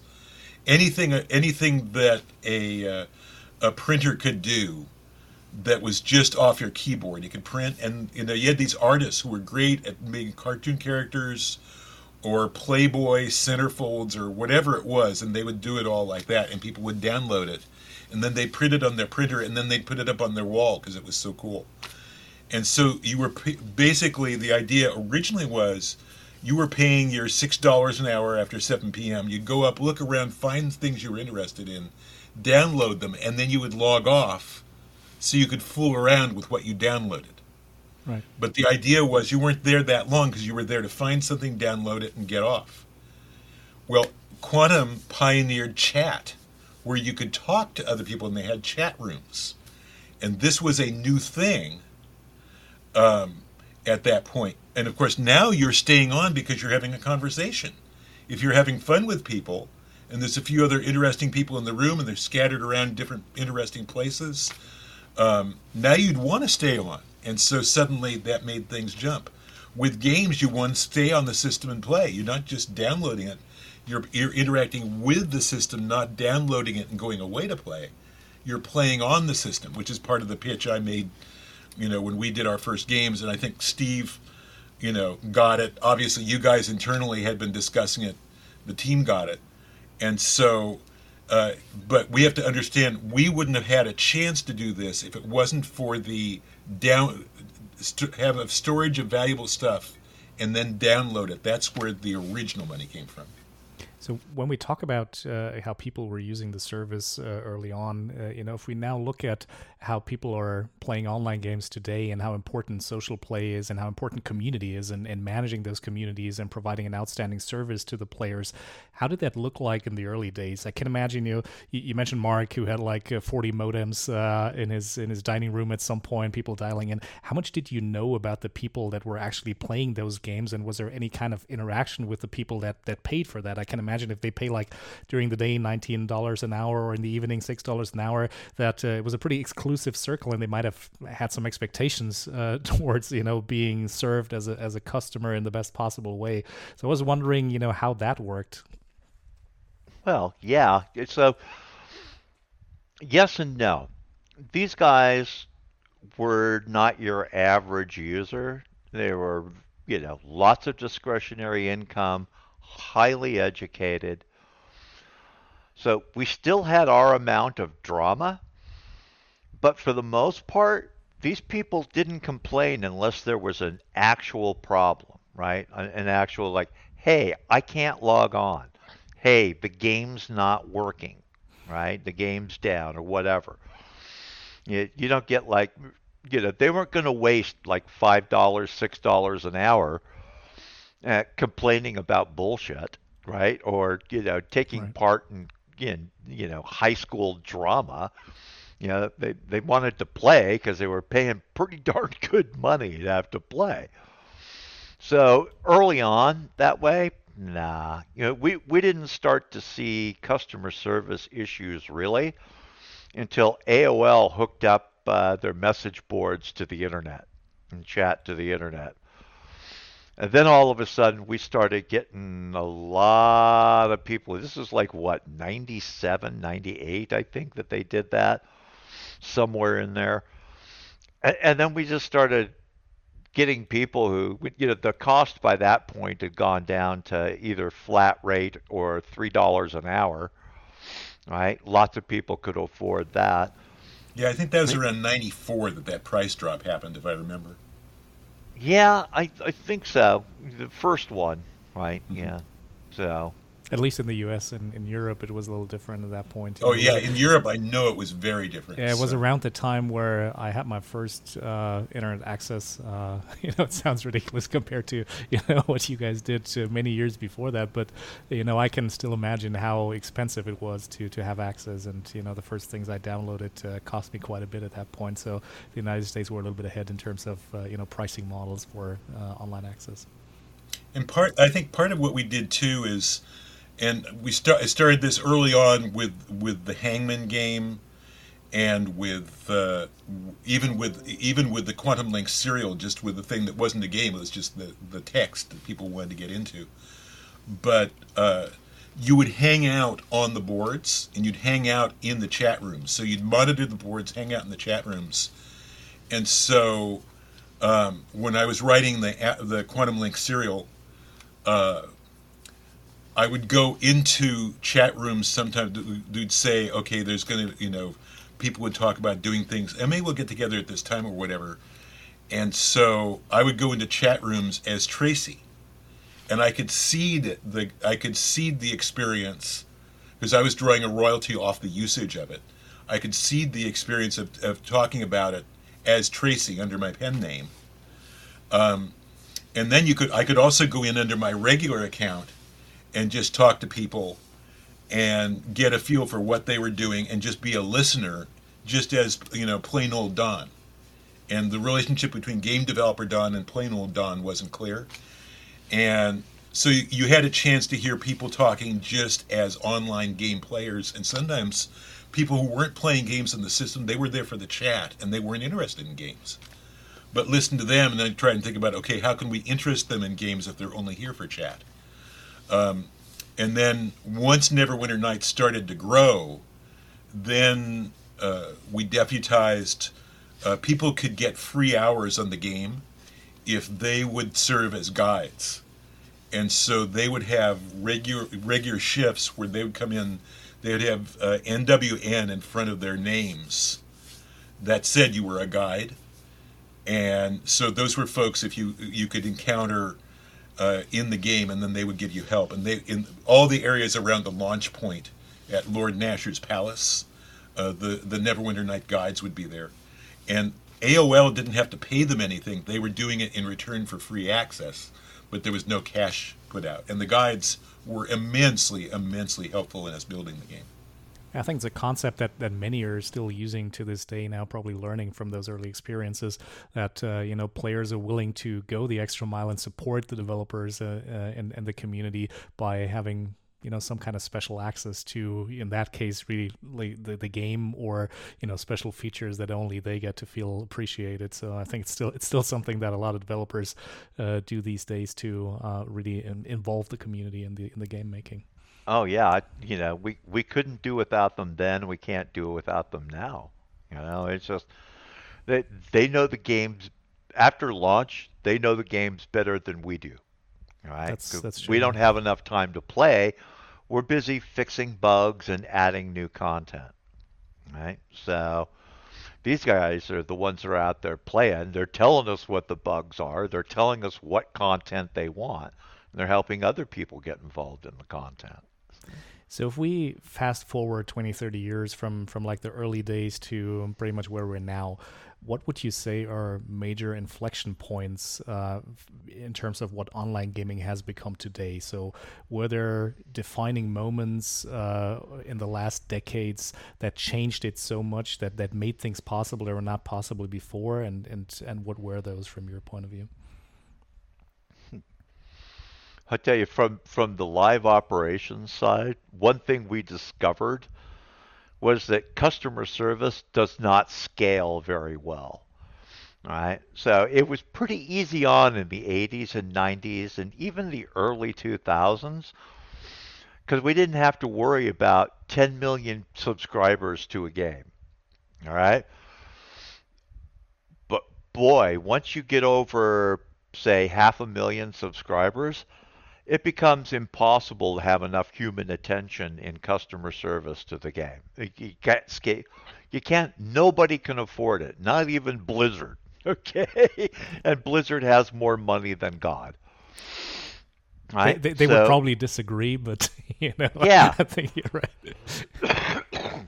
anything anything that a, uh, a printer could do that was just off your keyboard. You could print, and, you know, you had these artists who were great at making cartoon characters, or Playboy centerfolds or whatever it was, and they would do it all like that, and people would download it, and then they print it on their printer, and then they'd put it up on their wall because it was so cool. And so you were p- basically, the idea originally was you were paying your six dollars an hour after seven p.m. You'd go up, look around, find things you were interested in, download them, and then you would log off so you could fool around with what you downloaded. Right. But the idea was you weren't there that long because you were there to find something, download it, and get off. Well, Quantum pioneered chat, where you could talk to other people, and they had chat rooms. And this was a new thing um, at that point. And, of course, now you're staying on because you're having a conversation. If you're having fun with people, and there's a few other interesting people in the room, and they're scattered around different interesting places, um, now you'd want to stay on. And so suddenly that made things jump. With games, you want to stay on the system and play. You're not just downloading it. You're, you're interacting with the system, not downloading it and going away to play. You're playing on the system, which is part of the pitch I made, you know, when we did our first games. And I think Steve, you know, got it. Obviously, you guys internally had been discussing it. The team got it. And so, uh, but we have to understand, we wouldn't have had a chance to do this if it wasn't for the down st- have a storage of valuable stuff and then download it. That's where the original money came from. So when we talk about uh, how people were using the service uh, early on, uh, you know, if we now look at how people are playing online games today and how important social play is and how important community is and, and managing those communities and providing an outstanding service to the players, how did that look like in the early days? I can imagine, you know, you, you mentioned Mark, who had like uh, forty modems uh, in his in his dining room at some point, people dialing in. How much did you know about the people that were actually playing those games, and was there any kind of interaction with the people that, that paid for that? I can imagine. Imagine if they pay like during the day nineteen dollars an hour or in the evening six dollars an hour, that uh, it was a pretty exclusive circle, and they might have had some expectations uh, towards, you know, being served as a as a customer in the best possible way. So I was wondering, you know, how that worked. Well, yeah, it's a yes and no. These guys were not your average user. They were, you know, lots of discretionary income, highly educated. So we still had our amount of drama, but for the most part, these people didn't complain unless there was an actual problem, right? An actual, like, hey, I can't log on. Hey, the game's not working, right? The game's down or whatever. You, you don't get like, you know, they weren't going to waste like five dollars, six dollars an hour Uh, complaining about bullshit, right? Or, you know, taking right. part in, in, you know, high school drama. You know, they, they wanted to play because they were paying pretty darn good money to have to play. So early on that way, nah. You know, we, we didn't start to see customer service issues really until A O L hooked up uh, their message boards to the internet and chat to the internet. And then all of a sudden, we started getting a lot of people. This is like, what, ninety-seven, ninety-eight, I think, that they did that, somewhere in there. And, and then we just started getting people who, you know, the cost by that point had gone down to either flat rate or three dollars an hour, right? Lots of people could afford that. Yeah, I think that was around ninety-four that that price drop happened, if I remember. Yeah, I I think so. The first one, right? Yeah. So. At least in the U S and in Europe, it was a little different at that point. Oh, yeah. In Europe, I know it was very different. Yeah, it so. was around the time where I had my first uh, internet access. Uh, you know, it sounds ridiculous compared to, you know, what you guys did to many years before that. But, you know, I can still imagine how expensive it was to, to have access. And, you know, the first things I downloaded uh, cost me quite a bit at that point. So the United States were a little bit ahead in terms of, uh, you know, pricing models for uh, online access. And part, I think part of what we did, too, is... And we start, I started this early on with, with the Hangman game, and with uh, even with even with the Quantum Link serial, just with the thing that wasn't a game, it was just the, the text that people wanted to get into. But uh, you would hang out on the boards, and you'd hang out in the chat rooms. So you'd monitor the boards, hang out in the chat rooms. And so um, when I was writing the the Quantum Link serial, Uh, I would go into chat rooms sometimes. Dude, say, okay, there's going to, you know, people would talk about doing things, and maybe we'll get together at this time or whatever. And so I would go into chat rooms as Tracy, and I could seed the, I could seed the experience, because I was drawing a royalty off the usage of it. I could seed the experience of, of talking about it as Tracy under my pen name. Um, and then you could, I could also go in under my regular account and just talk to people and get a feel for what they were doing and just be a listener, just as, you know, plain old Don. And the relationship between game developer Don and plain old Don wasn't clear. And so you, you had a chance to hear people talking just as online game players, and sometimes people who weren't playing games in the system, they were there for the chat and they weren't interested in games. But listen to them and then try and think about, okay, how can we interest them in games if they're only here for chat? Um, and then once Neverwinter Nights started to grow, then uh, we deputized. Uh, people could get free hours on the game if they would serve as guides. And so they would have regular regular shifts where they would come in. They would have uh, N W N in front of their names that said you were a guide. And so those were folks, if you you could encounter uh, in the game, and then they would give you help. And they, in all the areas around the launch point at Lord Nasher's palace, uh, the, the Neverwinter Night guides would be there. And A O L didn't have to pay them anything. They were doing it in return for free access, but there was no cash put out. And the guides were immensely, immensely helpful in us building the game. I think it's a concept that, that many are still using to this day now, probably learning from those early experiences that, uh, you know, players are willing to go the extra mile and support the developers uh, uh, and, and the community by having, you know, some kind of special access to, in that case, really the, the game or, you know, special features that only they get to feel appreciated. So I think it's still it's still something that a lot of developers uh, do these days to uh, really in, involve the community in the in the game making. Oh, yeah. You know, we, we couldn't do without them then. We can't do without them now. You know, it's just they, they know the games after launch. They know the games better than we do. Right. That's, that's true. We don't have enough time to play. We're busy fixing bugs and adding new content. Right. So these guys are the ones that are out there playing. They're telling us what the bugs are. They're telling us what content they want. And they're helping other people get involved in the content. So if we fast forward twenty, thirty years from, from like the early days to pretty much where we're now, what would you say are major inflection points uh, in terms of what online gaming has become today? So were there defining moments uh, in the last decades that changed it so much that, that made things possible that were not possible before? And, and, and what were those from your point of view? I tell you, from, from the live operations side, one thing we discovered was that customer service does not scale very well. All right. So it was pretty easy on in the eighties and nineties and even the early two thousands because we didn't have to worry about ten million subscribers to a game. All right. But boy, once you get over, say, half a million subscribers, it becomes impossible to have enough human attention in customer service to the game. You can't scale. You can't, nobody can afford it, not even Blizzard, okay? And Blizzard has more money than God. Right? They, they, they so, would probably disagree, but, you know, yeah. I think you're right.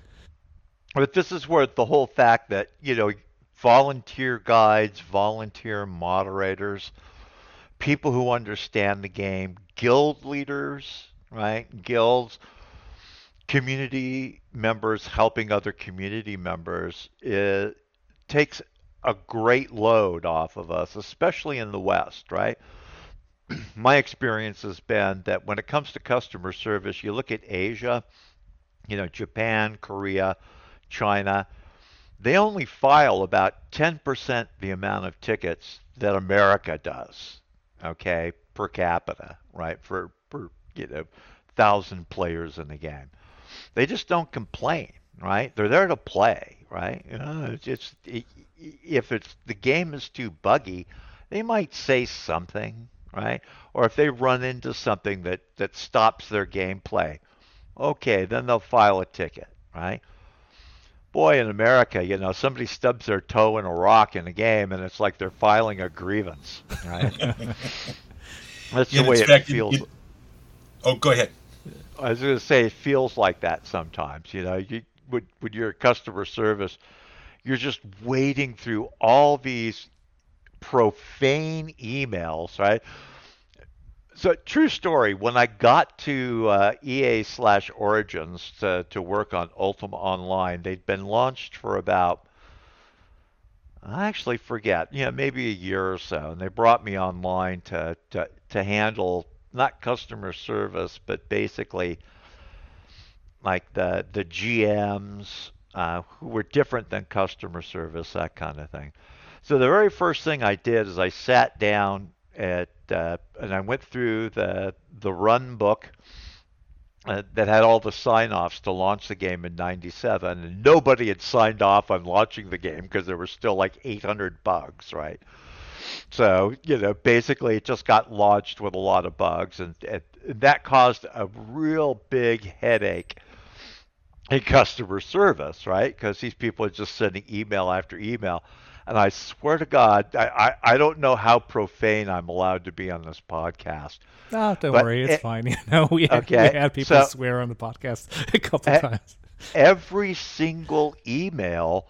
But this is where the whole fact that, you know, volunteer guides, volunteer moderators, people who understand the game, guild leaders, right? Guilds, community members helping other community members, it takes a great load off of us, especially in the West, right? My experience has been that when it comes to customer service, you look at Asia, you know, Japan, Korea, China, they only file about ten percent the amount of tickets that America does. Okay, per capita, right? For per you know, thousand players in the game, they just don't complain, right? They're there to play, right? You know, it's, it's it, if it's the game is too buggy, they might say something, right? Or if they run into something that that stops their gameplay, okay, then they'll file a ticket, right? Boy, in America, you know, somebody stubs their toe in a rock in a game, and it's like they're filing a grievance, right? That's the in way fact, it feels. It, it... Oh, go ahead. I was going to say it feels like that sometimes. You know, you, when, when you're customer service, you're just wading through all these profane emails, right? So, true story, when I got to uh, E A slash Origins to, to work on Ultima Online, they'd been launched for about, I actually forget, you know, maybe a year or so. And they brought me online to, to, to handle, not customer service, but basically like the, the G Ms uh, who were different than customer service, that kind of thing. So the very first thing I did is I sat down at Uh, and I went through the the run book uh, that had all the sign-offs to launch the game in ninety-seven, and nobody had signed off on launching the game because there were still like eight hundred bugs, right? So, you know, basically it just got launched with a lot of bugs, and, and that caused a real big headache in customer service, right? Because these people are just sending email after email. And I swear to God, I, I, I don't know how profane I'm allowed to be on this podcast. Oh, don't but worry. It's it, fine. You know, we had, okay. we had people so, swear on the podcast a couple a, times. Every single email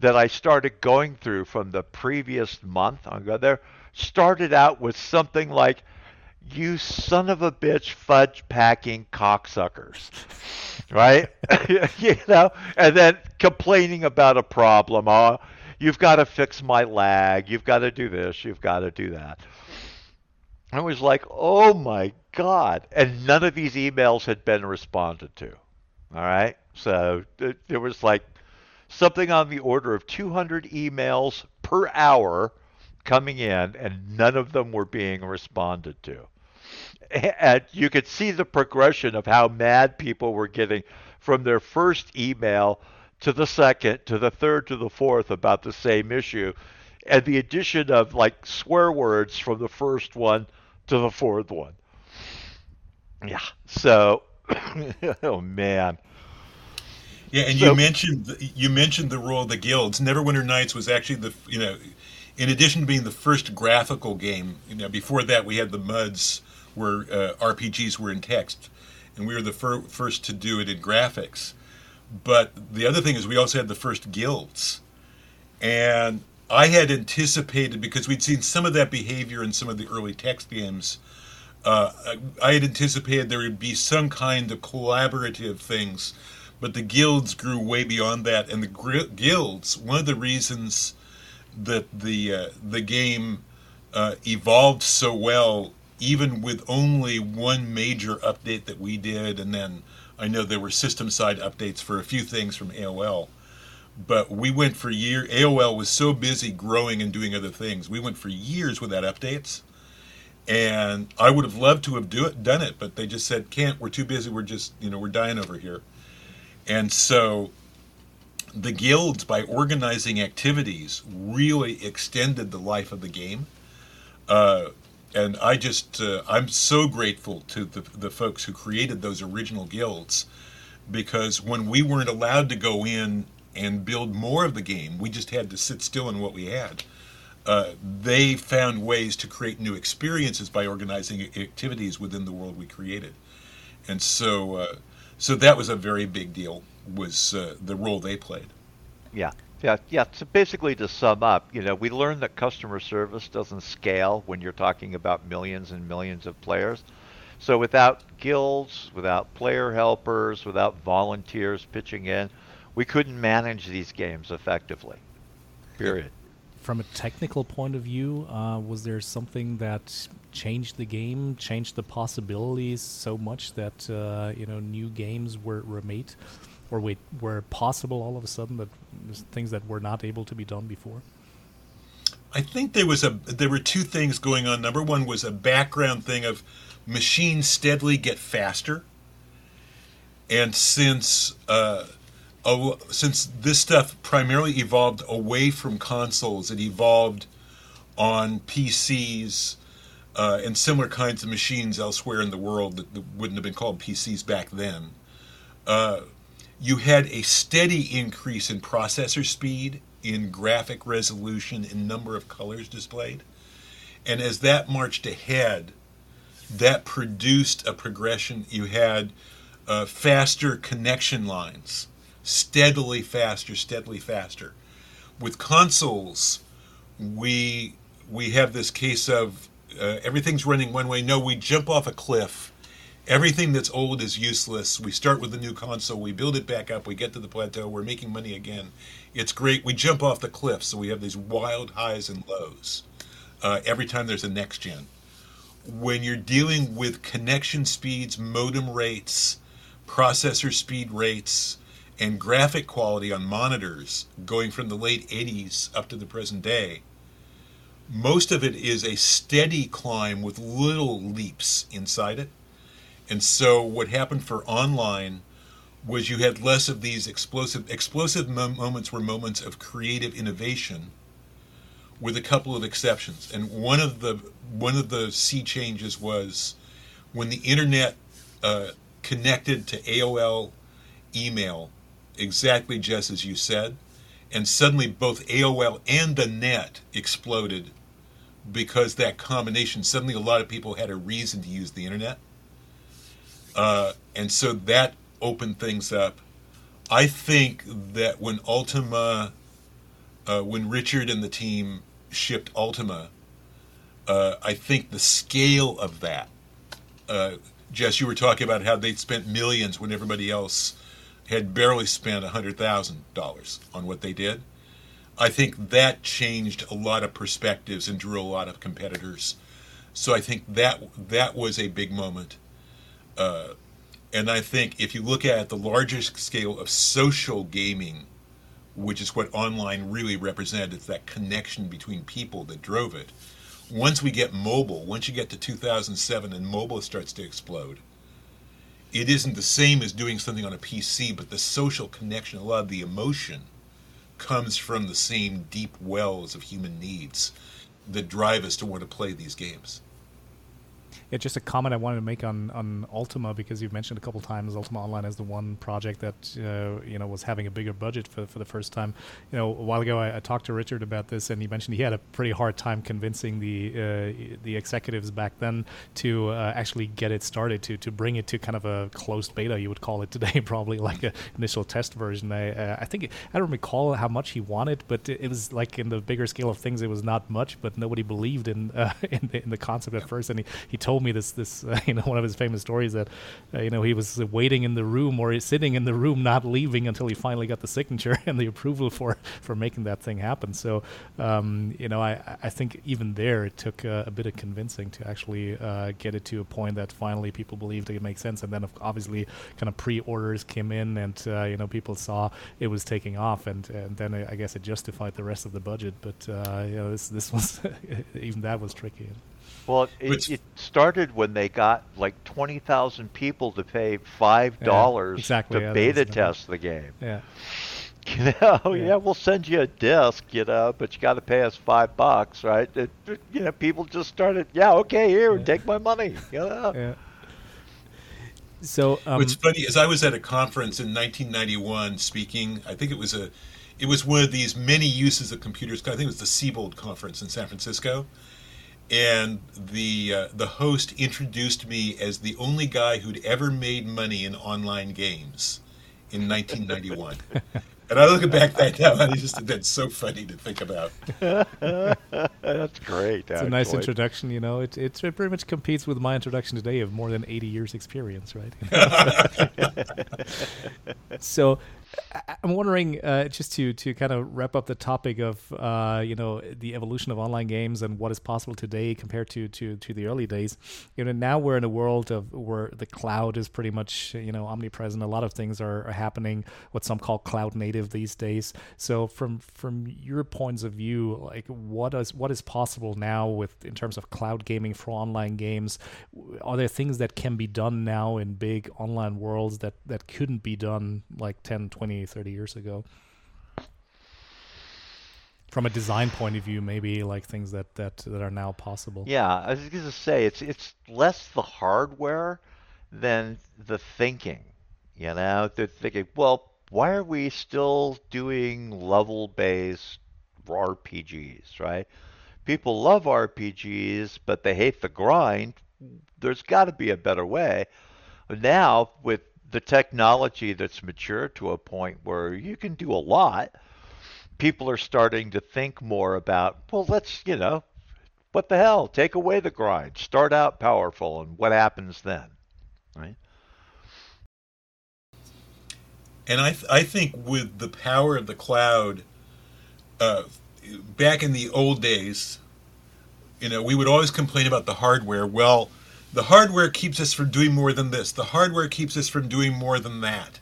that I started going through from the previous month, I'll go there, started out with something like, "You son of a bitch, fudge packing cocksuckers," right? You know, and then complaining about a problem. Oh, you've got to fix my lag. You've got to do this. You've got to do that. I was like, oh my God. And none of these emails had been responded to. All right. So th- there was like something on the order of two hundred emails per hour coming in, and none of them were being responded to. And you could see the progression of how mad people were getting from their first email to the second, to the third, to the fourth about the same issue. And the addition of like swear words from the first one to the fourth one. Yeah. So, oh man. Yeah. And so, you mentioned, you mentioned the role of the guilds. Neverwinter Nights was actually the, you know, in addition to being the first graphical game, you know, before that we had the MUDs where uh, R P Gs were in text, and we were the fir- first to do it in graphics. But the other thing is we also had the first guilds. And I had anticipated, because we'd seen some of that behavior in some of the early text games, uh, I had anticipated there would be some kind of collaborative things, but the guilds grew way beyond that. And the gr- guilds, one of the reasons that the uh, the game uh, evolved so well, even with only one major update that we did, and then I know there were system-side updates for a few things from A O L, but we went for years. A O L was so busy growing and doing other things. We went for years without updates, and I would have loved to have do it, done it, but they just said, "Can't. We're too busy. We're just, you know, we're dying over here." And so the guilds, by organizing activities, really extended the life of the game. Uh, and I just, uh, I'm so grateful to the, the folks who created those original guilds, because when we weren't allowed to go in and build more of the game, we just had to sit still in what we had. Uh, they found ways to create new experiences by organizing activities within the world we created. And so, uh, so that was a very big deal. was uh, the role they played. Yeah, yeah, yeah. So basically, to sum up, you know, we learned that customer service doesn't scale when you're talking about millions and millions of players. So without guilds, without player helpers, without volunteers pitching in, we couldn't manage these games effectively, period. From a technical point of view, uh, was there something that changed the game, changed the possibilities so much that, uh, you know, new games were, were made? Or we were possible all of a sudden, that things that were not able to be done before? I think there was a there were two things going on. Number one was a background thing of machines steadily get faster, and since uh, a, since this stuff primarily evolved away from consoles, it evolved on P Cs uh, and similar kinds of machines elsewhere in the world that, that wouldn't have been called P Cs back then. Uh, You had a steady increase in processor speed, in graphic resolution, in number of colors displayed. And as that marched ahead, that produced a progression. You had uh, faster connection lines, steadily faster, steadily faster. With consoles, we we have this case of uh, everything's running one way. No, we jump off a cliff. Everything that's old is useless. We start with a new console. We build it back up. We get to the plateau. We're making money again. It's great. We jump off the cliff, so we have these wild highs and lows uh, every time there's a next gen. When you're dealing with connection speeds, modem rates, processor speed rates, and graphic quality on monitors going from the late eighties up to the present day, most of it is a steady climb with little leaps inside it. And so what happened for online was you had less of these explosive explosive mom- moments were moments of creative innovation, with a couple of exceptions. And one of the one of the sea changes was when the internet uh, connected to A O L email, exactly just as you said, And suddenly both A O L and the net exploded because that combination, suddenly a lot of people had a reason to use the internet. Uh, and so that opened things up. I think that when Ultima, uh, when Richard and the team shipped Ultima, uh, I think the scale of that, uh, Jess, you were talking about how they'd spent millions when everybody else had barely spent one hundred thousand dollars on what they did. I think that changed a lot of perspectives and drew a lot of competitors. So I think that that was a big moment. Uh, and I think if you look at the larger scale of social gaming, which is what online really represented, it's that connection between people that drove it. Once we get mobile, once you get to two thousand seven and mobile starts to explode, it isn't the same as doing something on a P C, but the social connection, a lot of the emotion, comes from the same deep wells of human needs that drive us to want to play these games. Yeah, just a comment I wanted to make on, on Ultima, because you've mentioned a couple times Ultima Online as the one project that uh, you know was having a bigger budget for for the first time. You know, a while ago I, I talked to Richard about this, and he mentioned he had a pretty hard time convincing the uh, the executives back then to uh, actually get it started, to to bring it to kind of a closed beta, you would call it today, probably like an initial test version. I uh, I think I don't recall how much he wanted, but it was like in the bigger scale of things, it was not much. But nobody believed in uh, in, the, in the concept at first, and he, he told me this this uh, you know one of his famous stories that uh, you know he was waiting in the room or sitting in the room, not leaving, until he finally got the signature and the approval for for making that thing happen. So um you know I I think even there it took uh, a bit of convincing to actually uh get it to a point that finally people believed it makes sense. And then obviously kind of pre-orders came in, and uh, you know people saw it was taking off, and, and then I guess it justified the rest of the budget. But uh you know this this was even that was tricky. Well, it, it started when they got like twenty thousand people to pay five dollars yeah, exactly, to yeah, beta test the game. Yeah. You know, yeah. yeah, we'll send you a disc, you know, but you got to pay us five bucks, right? It, you know, people just started, yeah, okay, here, yeah. take my money. You know? Yeah. So um, what's funny is I was at a conference in nineteen ninety-one speaking. I think it was a, it was one of these many uses of computers. I think it was the Siebold conference in San Francisco. And the uh, the host introduced me as the only guy who'd ever made money in online games in nineteen ninety-one. And I look back that now, and I just that's so funny to think about. That's great. It's actually a nice introduction, you know. It, it it pretty much competes with my introduction today of more than eighty years experience, right? So I'm wondering, uh, just to, to kind of wrap up the topic of, uh, you know, the evolution of online games and what is possible today compared to, to, to the early days. You know, now we're in a world of where the cloud is pretty much, you know, omnipresent. A lot of things are, are happening, what some call cloud native these days. So from from your points of view, like what is what is possible now with in terms of cloud gaming for online games? Are there things that can be done now in big online worlds that, that couldn't be done like ten, twenty, thirty years ago? From a design point of view, maybe like things that, that, that are now possible. Yeah, I was going to say it's it's less the hardware than the thinking. You know, they're thinking, well, why are we still doing level-based R P Gs, right? People love R P Gs, but they hate the grind. There's got to be a better way. Now, with the technology that's mature to a point where you can do a lot, people are starting to think more about, well, let's, you know, what the hell, take away the grind, start out powerful, and what happens then, right? And I th- I think with the power of the cloud, uh, back in the old days, you know, we would always complain about the hardware. Well, the hardware keeps us from doing more than this. The hardware keeps us from doing more than that.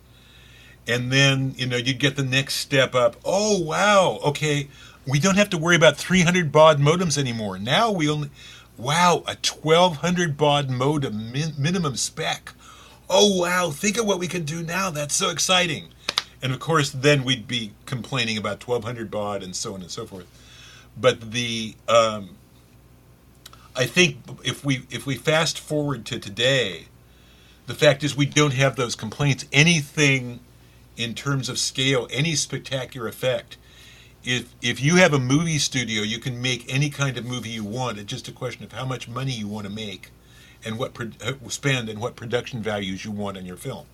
And then, you know, you'd get the next step up. Oh, wow, okay, we don't have to worry about three hundred baud modems anymore. Now we only, wow, a twelve hundred baud modem min- minimum spec. Oh, wow, think of what we can do now. That's so exciting. And, of course, then we'd be complaining about twelve hundred baud and so on and so forth. But the um, I think if we if we fast forward to today, the fact is we don't have those complaints. Anything in terms of scale, any spectacular effect if if you have a movie studio, you can make any kind of movie you want. It's just a question of how much money you want to make and what pro- spend and what production values you want in your film.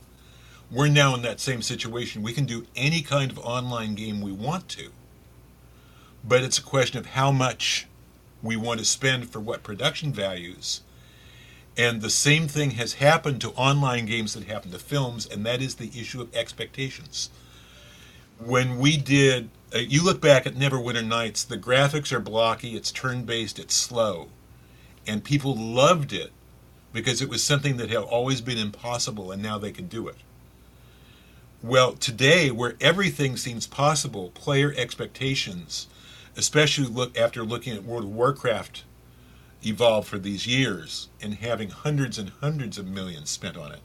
We're now in that same situation. We can do any kind of online game we want to, but it's a question of how much we want to spend for what production values. And the same thing has happened to online games that happened to films, and that is the issue of expectations. When we did, uh, you look back at Neverwinter Nights, the graphics are blocky, it's turn-based, it's slow. And people loved it because it was something that had always been impossible, and now they can do it. Well, today, where everything seems possible, player expectations, especially look after looking at World of Warcraft evolved for these years and having hundreds and hundreds of millions spent on it.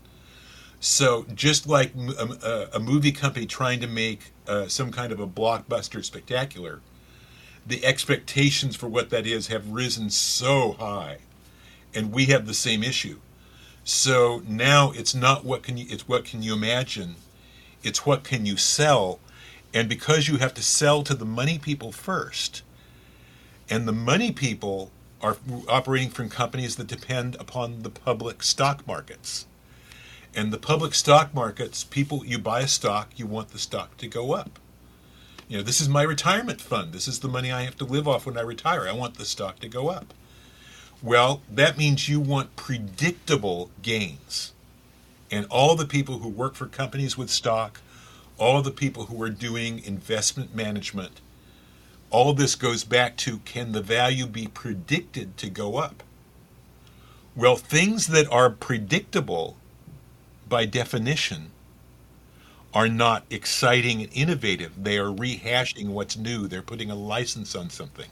So just like a, a movie company trying to make uh, some kind of a blockbuster spectacular, the expectations for what that is have risen so high, and we have the same issue. So now it's not what can you, it's what can you imagine, it's what can you sell, and because you have to sell to the money people first, and the money people are operating from companies that depend upon the public stock markets. And the public stock markets, people, you buy a stock, you want the stock to go up. You know, this is my retirement fund. This is the money I have to live off when I retire. I want the stock to go up. Well, that means you want predictable gains. And all the people who work for companies with stock, all the people who are doing investment management, all this goes back to, can the value be predicted to go up? Well, things that are predictable, by definition, are not exciting and innovative. They are rehashing what's new. They're putting a license on something.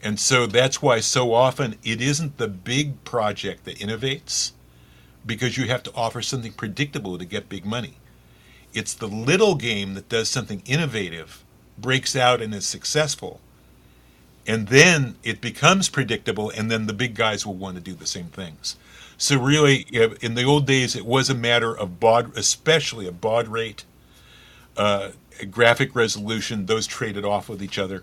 And so that's why so often it isn't the big project that innovates, because you have to offer something predictable to get big money. It's the little game that does something innovative, breaks out and is successful, and then it becomes predictable, and then the big guys will want to do the same things. So really, in the old days, it was a matter of baud, especially a baud rate, uh, graphic resolution. Those traded off with each other,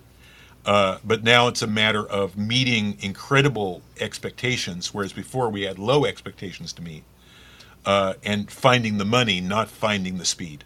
uh, but now it's a matter of meeting incredible expectations, whereas before we had low expectations to meet, uh, and finding the money, not finding the speed.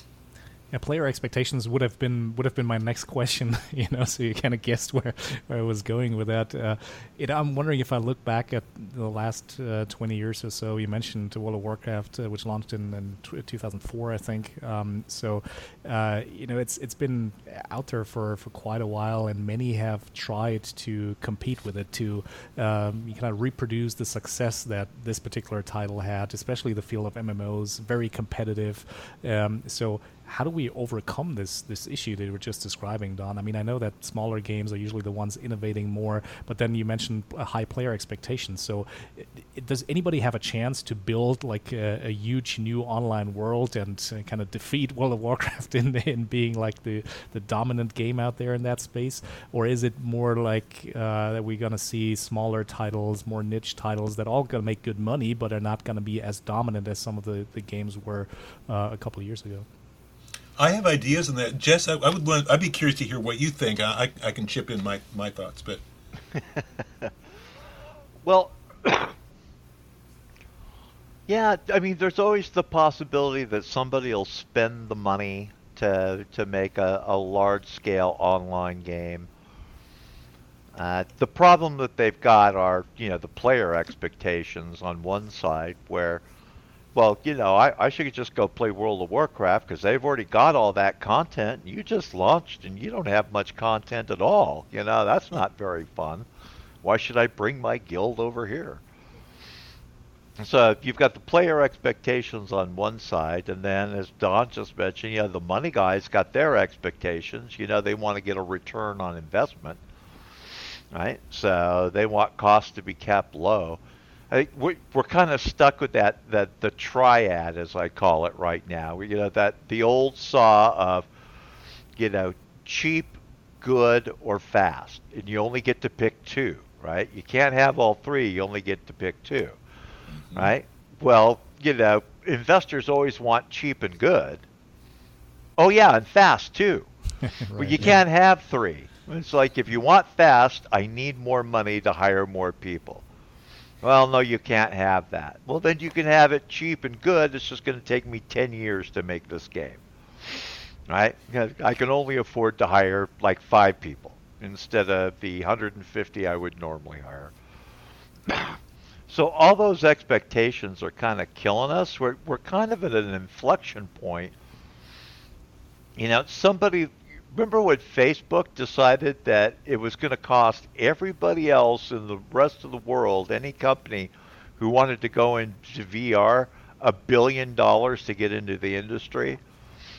Yeah, player expectations would have been would have been my next question, you know. So you kind of guessed where, where I was going with that. Uh, it, I'm wondering if I look back at the last uh, twenty years or so. You mentioned World of Warcraft, uh, which launched in, in two thousand four, I think. Um, so, uh, you know, it's it's been out there for, for quite a while, and many have tried to compete with it to um, kind of reproduce the success that this particular title had, especially the field of M M Os, very competitive. Um, so. How do we overcome this this issue that you were just describing, Don? I mean, I know that smaller games are usually the ones innovating more, but then you mentioned a high player expectations. So it, it, does anybody have a chance to build like a, a huge new online world and uh, kind of defeat World of Warcraft in, in being like the, the dominant game out there in that space? Or is it more like uh, that we're going to see smaller titles, more niche titles that all going to make good money, but are not going to be as dominant as some of the, the games were uh, a couple of years ago? I have ideas on that, Jess. I, I would. Learn, I'd be curious to hear what you think. I, I, I can chip in my, my thoughts, but well, yeah. I mean, there's always the possibility that somebody will spend the money to to make a, a large scale online game. Uh, the problem that they've got are, you know, the player expectations on one side, where. Well, you know, I, I should just go play World of Warcraft because they've already got all that content. You just launched and you don't have much content at all. You know, that's not very fun. Why should I bring my guild over here? So you've got the player expectations on one side, and then as Don just mentioned, you know, the money guys got their expectations. You know, they want to get a return on investment, right? So they want costs to be kept low. I think we're, we're kind of stuck with that, that the triad, as I call it right now. You know, that the old saw of, you know, cheap, good, or fast. And you only get to pick two, right? You can't have all three. You only get to pick two, mm-hmm. right? Well, you know, investors always want cheap and good. Oh, yeah, and fast, too. right, but you yeah. can't have three. It's like, if you want fast, I need more money to hire more people. Well, no, you can't have that. Well, then you can have it cheap and good. It's just going to take me ten years to make this game. Right? I can only afford to hire like five people instead of the one hundred fifty I would normally hire. So all those expectations are kind of killing us. We're we're kind of at an inflection point. You know, somebody, remember when Facebook decided that it was going to cost everybody else in the rest of the world, any company who wanted to go into V R, a billion dollars to get into the industry?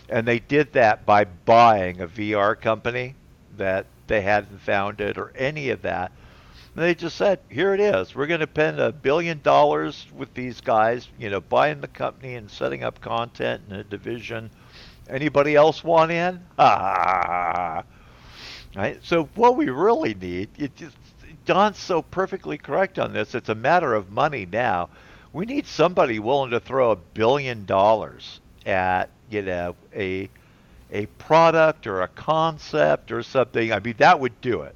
And they did that by buying a V R company that they hadn't founded or any of that. And they just said, here it is. We're going to spend a billion dollars with these guys, you know, buying the company and setting up content and a division. Anybody else want in? Ah. Right? So what we really need, it just, Don's so perfectly correct on this. It's a matter of money now. We need somebody willing to throw a billion dollars at, you know, a a product or a concept or something. I mean, that would do it.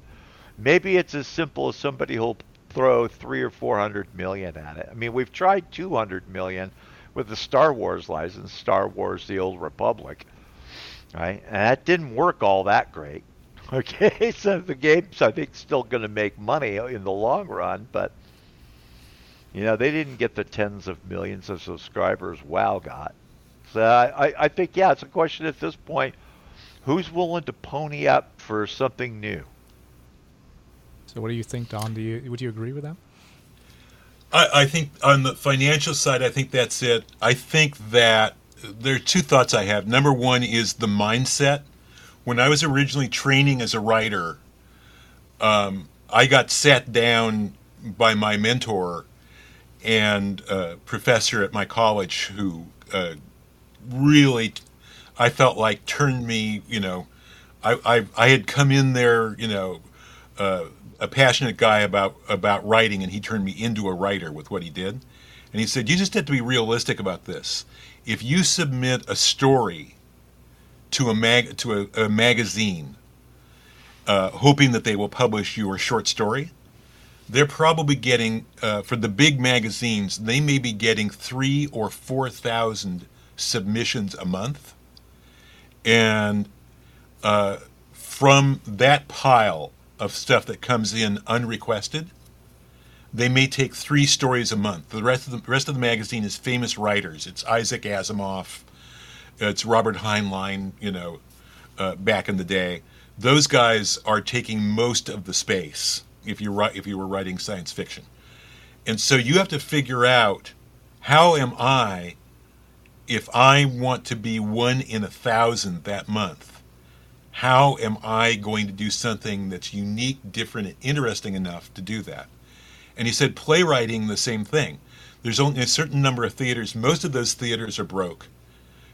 Maybe it's as simple as somebody who'll throw three or four hundred million at it. I mean, we've tried two hundred million with the Star Wars license, Star Wars: The Old Republic, right? And that didn't work all that great. Okay, so the game's, I think, still going to make money in the long run, but you know, they didn't get the tens of millions of subscribers WoW got. So I, I think, yeah, it's a question at this point, who's willing to pony up for something new? So what do you think, Don? Do you, would you agree with that? I, I think on the financial side, I think that's it. I think that there are two thoughts I have. Number one is the mindset. When I was originally training as a writer, um, I got sat down by my mentor and uh, professor at my college who uh, really, I felt like, turned me, you know, I, I, I had come in there, you know, uh, a passionate guy about, about writing, and he turned me into a writer with what he did. And he said, you just have to be realistic about this. If you submit a story to a mag to a, a magazine, uh, hoping that they will publish your short story, they're probably getting, uh, for the big magazines, they may be getting three or four thousand submissions a month. And uh, from that pile of stuff that comes in unrequested, they may take three stories a month. The rest of the rest of the magazine is famous writers. It's Isaac Asimov, it's Robert Heinlein, you know, uh, back in the day. Those guys are taking most of the space if you if you were writing science fiction. And so you have to figure out, how am I, if I want to be one in a thousand that month, how am I going to do something that's unique, different, and interesting enough to do that? And he said playwriting, the same thing. There's only a certain number of theaters. Most of those theaters are broke.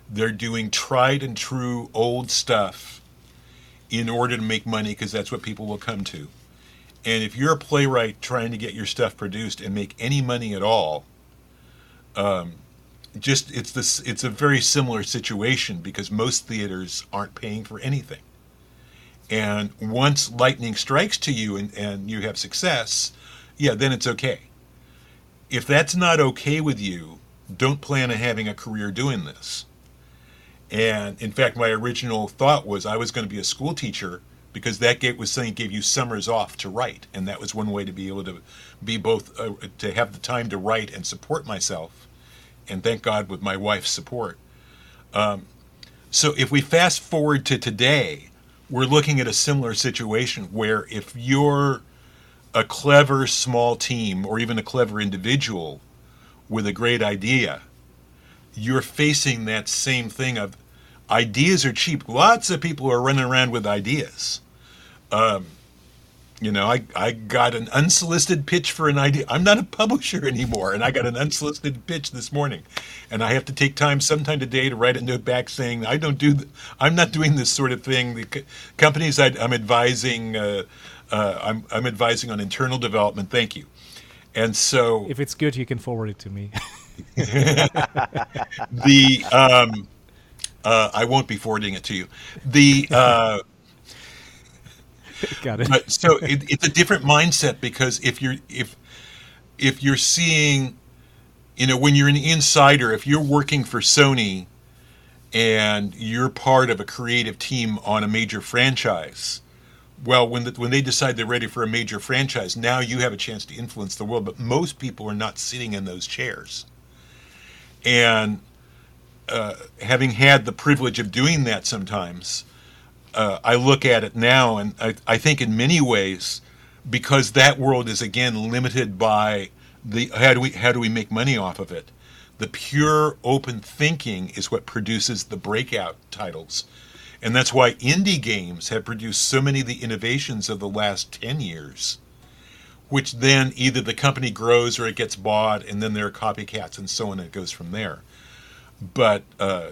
They're doing tried and true old stuff in order to make money, because that's what people will come to. And if you're a playwright trying to get your stuff produced and make any money at all, um, just it's this it's a very similar situation, because most theaters aren't paying for anything. And once lightning strikes to you and, and you have success, yeah, then it's okay. If that's not okay with you, don't plan on having a career doing this. And in fact, my original thought was I was going to be a school teacher, because that gave, was something that gave you summers off to write. And that was one way to be able to be both, uh, to have the time to write and support myself. And thank God with my wife's support. Um, so if we fast forward to today, we're looking at a similar situation where if you're a clever small team or even a clever individual with a great idea, you're facing that same thing of ideas are cheap. Lots of people are running around with ideas. Um, you know, I, I got an unsolicited pitch for an idea. I'm not a publisher anymore, and I got an unsolicited pitch this morning. And I have to take time sometime today to write a note back saying, I don't do, th- I'm not doing this sort of thing. The c- companies I, I'm advising, uh, uh, I'm, I'm advising on internal development. Thank you. And so, if it's good, you can forward it to me. the, um, Uh, I won't be forwarding it to you. The uh, got it. But so it, it's a different mindset, because if you're if if you're seeing, you know, when you're an insider, if you're working for Sony and you're part of a creative team on a major franchise, well, when the, when they decide they're ready for a major franchise, now you have a chance to influence the world. But most people are not sitting in those chairs. And uh, having had the privilege of doing that sometimes, uh, I look at it now, and I, I think in many ways, because that world is, again, limited by the how do we how do we make money off of it, the pure open thinking is what produces the breakout titles. And that's why indie games have produced so many of the innovations of the last ten years, which then either the company grows or it gets bought, and then there are copycats and so on, and it goes from there. But uh,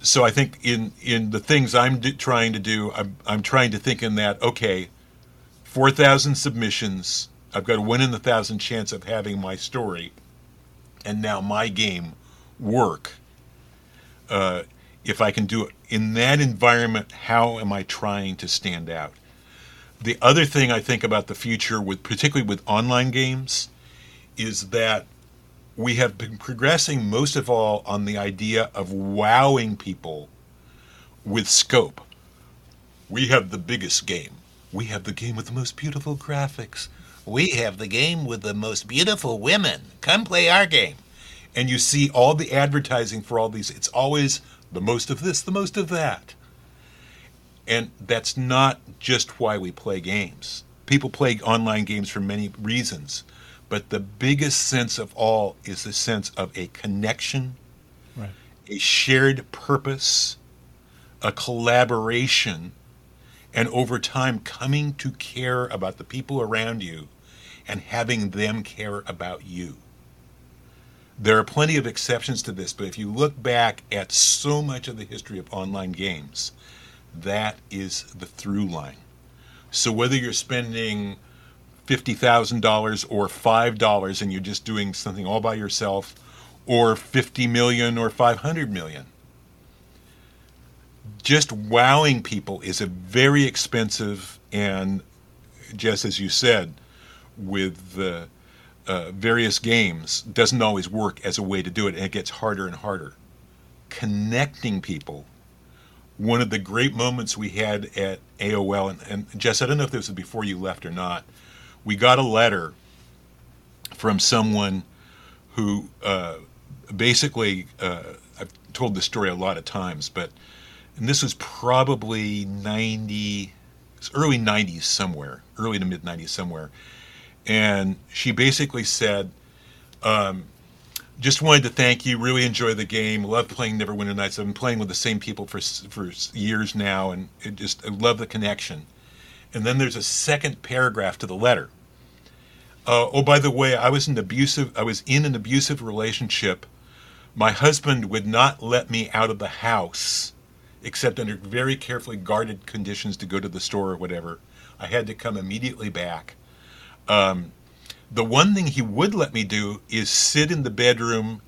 so I think in, in the things I'm do, trying to do, I'm, I'm trying to think in that, okay, four thousand submissions, I've got a one in a thousand chance of having my story, and now my game work. Uh, if I can do it in that environment, how am I trying to stand out? The other thing I think about the future, with particularly with online games, is that we have been progressing most of all on the idea of wowing people with scope. We have the biggest game. We have the game with the most beautiful graphics. We have the game with the most beautiful women. Come play our game. And you see all the advertising for all these. It's always the most of this, the most of that. And that's not just why we play games. People play online games for many reasons, but the biggest sense of all is the sense of a connection, right, a shared purpose, a collaboration, and over time coming to care about the people around you and having them care about you. There are plenty of exceptions to this, but if you look back at so much of the history of online games, that is the through line. So whether you're spending fifty thousand dollars or five dollars and you're just doing something all by yourself, or fifty million or five hundred million, just wowing people is a very expensive, and just as you said, with the Uh, various games, doesn't always work as a way to do it, and it gets harder and harder. Connecting people. One of the great moments we had at A O L, and, and Jess, I don't know if this was before you left or not, we got a letter from someone who uh, basically, uh, I've told this story a lot of times, but, and this was probably ninety, it's early nineties somewhere, early to mid nineties somewhere. And she basically said, um, just wanted to thank you, really enjoy the game, love playing Neverwinter Nights. I've been playing with the same people for for years now, and it just I love the connection. And then there's a second paragraph to the letter. Uh, oh, by the way, I was, an abusive, I was in an abusive relationship. My husband would not let me out of the house, except under very carefully guarded conditions to go to the store or whatever. I had to come immediately back. Um, the one thing he would let me do is sit in the bedroom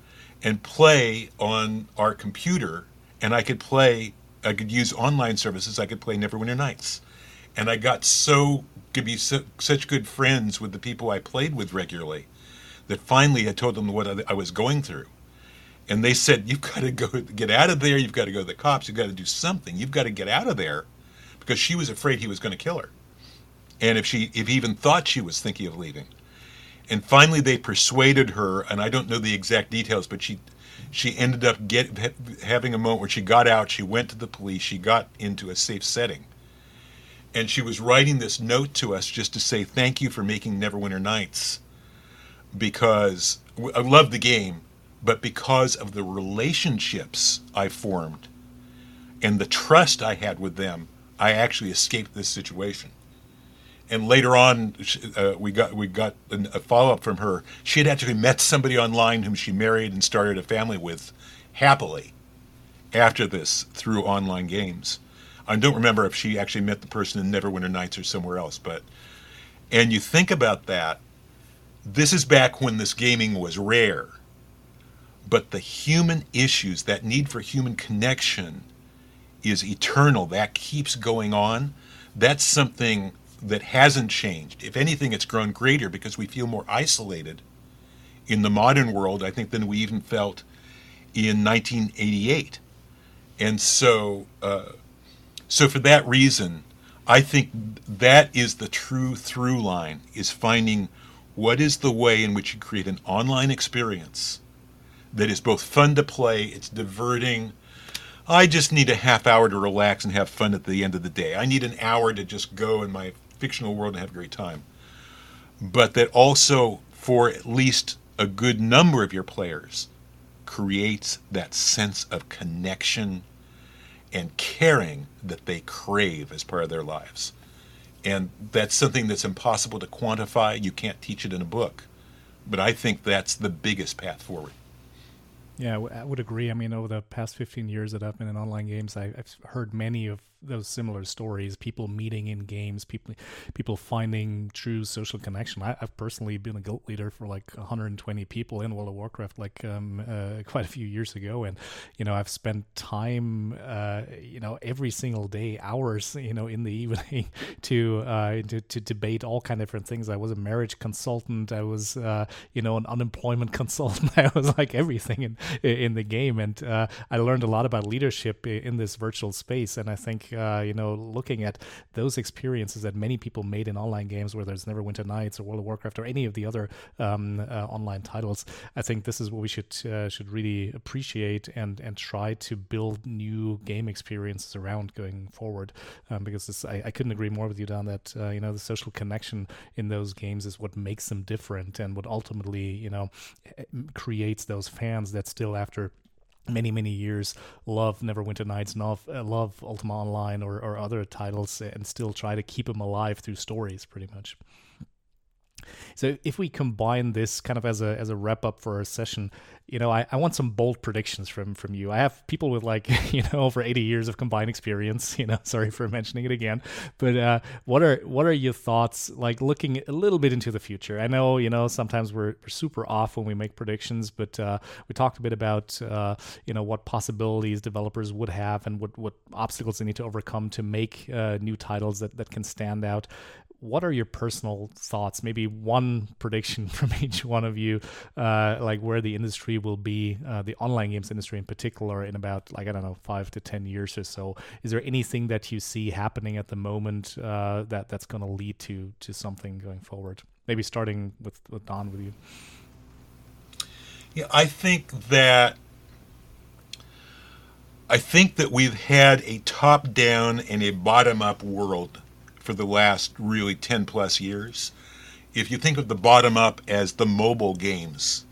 and play on our computer, and I could play, I could use online services, I could play Neverwinter Nights. And I got so, could be so, such good friends with the people I played with regularly that finally I told them what I, I was going through. And they said, you've got to go get out of there, you've got to go to the cops, you've got to do something, you've got to get out of there, because she was afraid he was going to kill her. And if she, if he even thought she was thinking of leaving. And finally they persuaded her, and I don't know the exact details, but she she ended up get, having a moment where she got out, she went to the police, she got into a safe setting. And she was writing this note to us just to say, thank you for making Neverwinter Nights, because I love the game, but because of the relationships I formed and the trust I had with them, I actually escaped this situation. And later on, uh, we got we got a follow-up from her. She had actually met somebody online whom she married and started a family with, happily, after this, through online games. I don't remember if she actually met the person in Neverwinter Nights or somewhere else. But, and you think about that, this is back when this gaming was rare. But the human issues, that need for human connection, is eternal. That keeps going on. That's something that hasn't changed. If anything, it's grown greater because we feel more isolated in the modern world, I think, than we even felt in nineteen eighty-eight. And so, uh, so for that reason, I think that is the true through line, is finding what is the way in which you create an online experience that is both fun to play, it's diverting. I just need a half hour to relax and have fun at the end of the day. I need an hour to just go in my fictional world and have a great time. But that also, for at least a good number of your players, creates that sense of connection and caring that they crave as part of their lives. And that's something that's impossible to quantify. You can't teach it in a book. But I think that's the biggest path forward. Yeah, I would agree. I mean, over the past fifteen years that I've been in online games, I, I've heard many of those similar stories, people meeting in games, people people finding true social connection. I, I've personally been a guild leader for like one hundred twenty people in World of Warcraft, like um, uh, quite a few years ago. And, you know, I've spent time, uh, you know, every single day, hours, you know, in the evening to, uh, to, to debate all kind of different things. I was a marriage consultant. I was, uh, you know, an unemployment consultant. I was like everything in in the game, and uh, I learned a lot about leadership in this virtual space. And I think uh, you know, looking at those experiences that many people made in online games, whether it's Neverwinter Nights or World of Warcraft or any of the other um, uh, online titles, I think this is what we should uh, should really appreciate and and try to build new game experiences around going forward. Um, because this, I, I couldn't agree more with you, Don, that uh, you know, the social connection in those games is what makes them different and what ultimately, you know, creates those fans that still, after many, many years, love Neverwinter Nights, love, uh, love Ultima Online or, or other titles, and still try to keep them alive through stories, pretty much. So if we combine this kind of as a as a wrap up for our session, you know, I, I want some bold predictions from from you. I have people with, like, you know, over eighty years of combined experience, you know, sorry for mentioning it again. But uh, what are what are your thoughts, like, looking a little bit into the future? I know, you know, sometimes we're, we're super off when we make predictions, but uh, we talked a bit about, uh, you know, what possibilities developers would have and what, what obstacles they need to overcome to make uh, new titles that, that can stand out. What are your personal thoughts? Maybe one prediction from each one of you, uh, like where the industry will be, uh, the online games industry in particular, in about, like, I don't know, five to ten years or so. Is there anything that you see happening at the moment uh, that that's going to lead to to something going forward? Maybe starting with, with Don, with you. Yeah, I think that I think that we've had a top-down and a bottom-up world for the last really ten plus years. If you think of the bottom up as the mobile games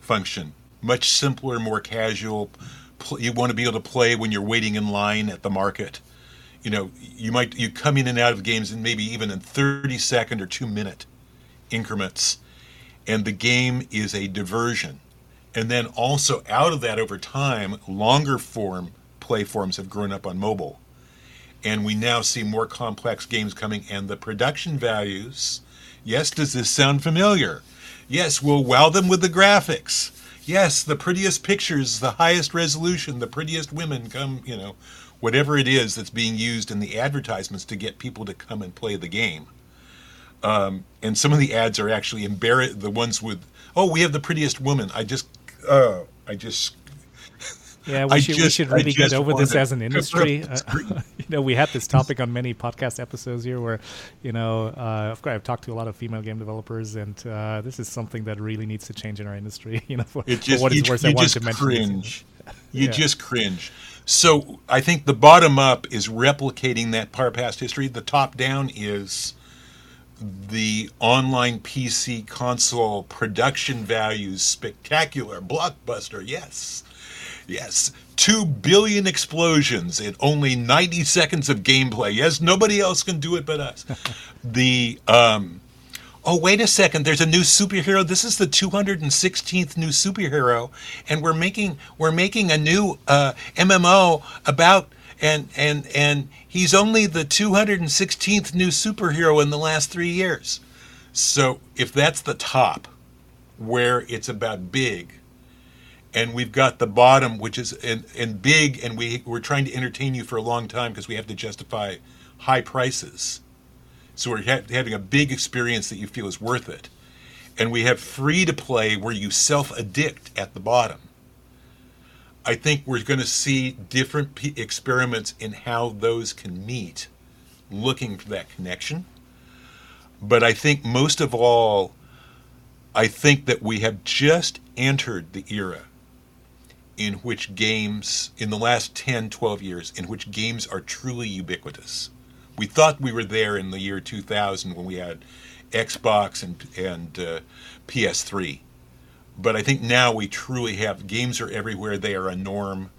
function, much simpler, more casual. You want to be able to play when you're waiting in line at the market. You know, you might, you come in and out of games and maybe even in thirty second or two minute increments. And the game is a diversion. And then also out of that, over time, longer form play forms have grown up on mobile. And we now see more complex games coming, and the production values. Yes, does this sound familiar? Yes, we'll wow them with the graphics. Yes, the prettiest pictures, the highest resolution, the prettiest women come, you know, whatever it is that's being used in the advertisements to get people to come and play the game. Um, and some of the ads are actually embarrassing. The ones with, oh, we have the prettiest woman. I just, oh, I just... Yeah, we should, just, we should really get over this as an industry. Uh, you know, we had this topic on many podcast episodes here where, you know, uh, of course, I've talked to a lot of female game developers, and uh, this is something that really needs to change in our industry. You know, for, it just, for what it's worth, I wanted to mention. Cringe. You yeah. just cringe. So I think the bottom up is replicating that past history. The top down is the online P C console production values, spectacular, blockbuster, yes. Yes, two billion explosions in only ninety seconds of gameplay. Yes, nobody else can do it but us. the, um, oh, wait a second, there's a new superhero. This is the two hundred sixteenth new superhero, and we're making we're making a new uh, M M O about, and, and, and he's only the two hundred sixteenth new superhero in the last three years. So if that's the top, where it's about big, and we've got the bottom, which is and, and big, and we, we're trying to entertain you for a long time because we have to justify high prices. So we're ha- having a big experience that you feel is worth it. And we have free-to-play where you self-addict at the bottom. I think we're going to see different p- experiments in how those can meet, looking for that connection. But I think most of all, I think that we have just entered the era in which games, in the last ten, twelve years, in which games are truly ubiquitous. We thought we were there in the year two thousand when we had Xbox and, and uh, P S three. But I think now we truly have, games are everywhere. They are a norm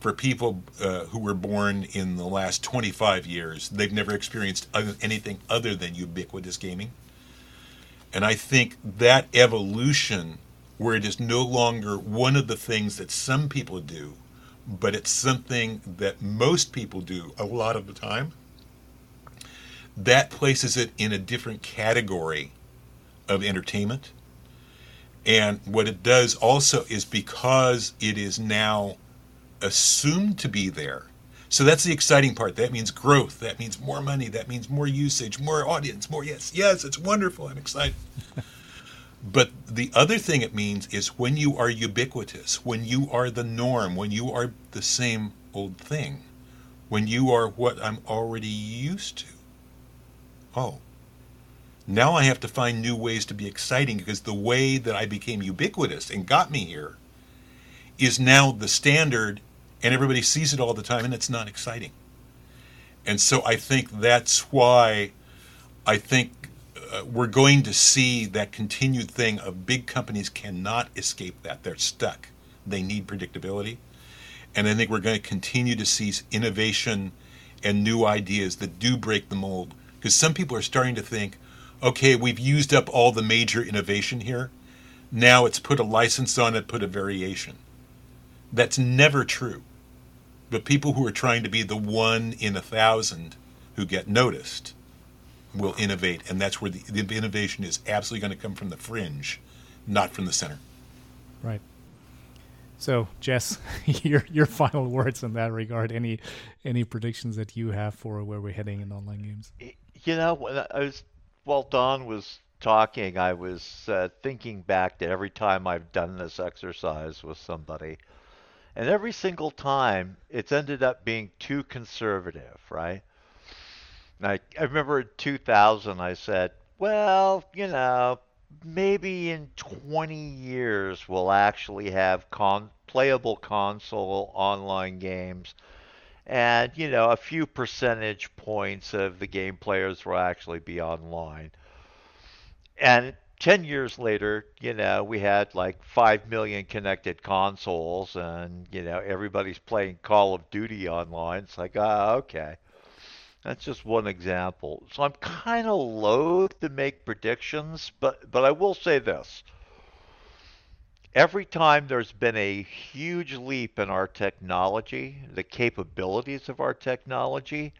for people uh, who were born in the last twenty-five years. They've never experienced other, anything other than ubiquitous gaming. And I think that evolution, where it is no longer one of the things that some people do, but it's something that most people do a lot of the time, that places it in a different category of entertainment. And what it does also is, because it is now assumed to be there. So that's the exciting part. That means growth. That means more money. That means more usage, more audience, more yes, yes, it's wonderful. I'm excited. But the other thing it means is, when you are ubiquitous, when you are the norm, when you are the same old thing, when you are what I'm already used to, oh, now I have to find new ways to be exciting, because the way that I became ubiquitous and got me here is now the standard, and everybody sees it all the time, and it's not exciting. And so I think that's why I think uh, we're going to see that continued thing of big companies cannot escape that. They're stuck. They need predictability. And I think we're going to continue to see innovation and new ideas that do break the mold, because some people are starting to think, okay, we've used up all the major innovation here. Now it's put a license on it, put a variation. That's never true. But people who are trying to be the one in a thousand who get noticed will innovate. And that's where the, the innovation is absolutely going to come from the fringe, not from the center. Right. So, Jess, your your final words in that regard, any any predictions that you have for where we're heading in online games? You know, when I was... While Don was talking, I was uh, thinking back to every time I've done this exercise with somebody. And every single time, it's ended up being too conservative, right? Like, I remember in two thousand, I said, well, you know, maybe in twenty years, we'll actually have con- playable console online games. And, you know, a few percentage points of the game players will actually be online. And ten years later, you know, we had like five million connected consoles, and, you know, everybody's playing Call of Duty online. It's like, ah, okay. That's just one example. So I'm kind of loath to make predictions, but, but I will say this. Every time there's been a huge leap in our technology, the capabilities of our technology,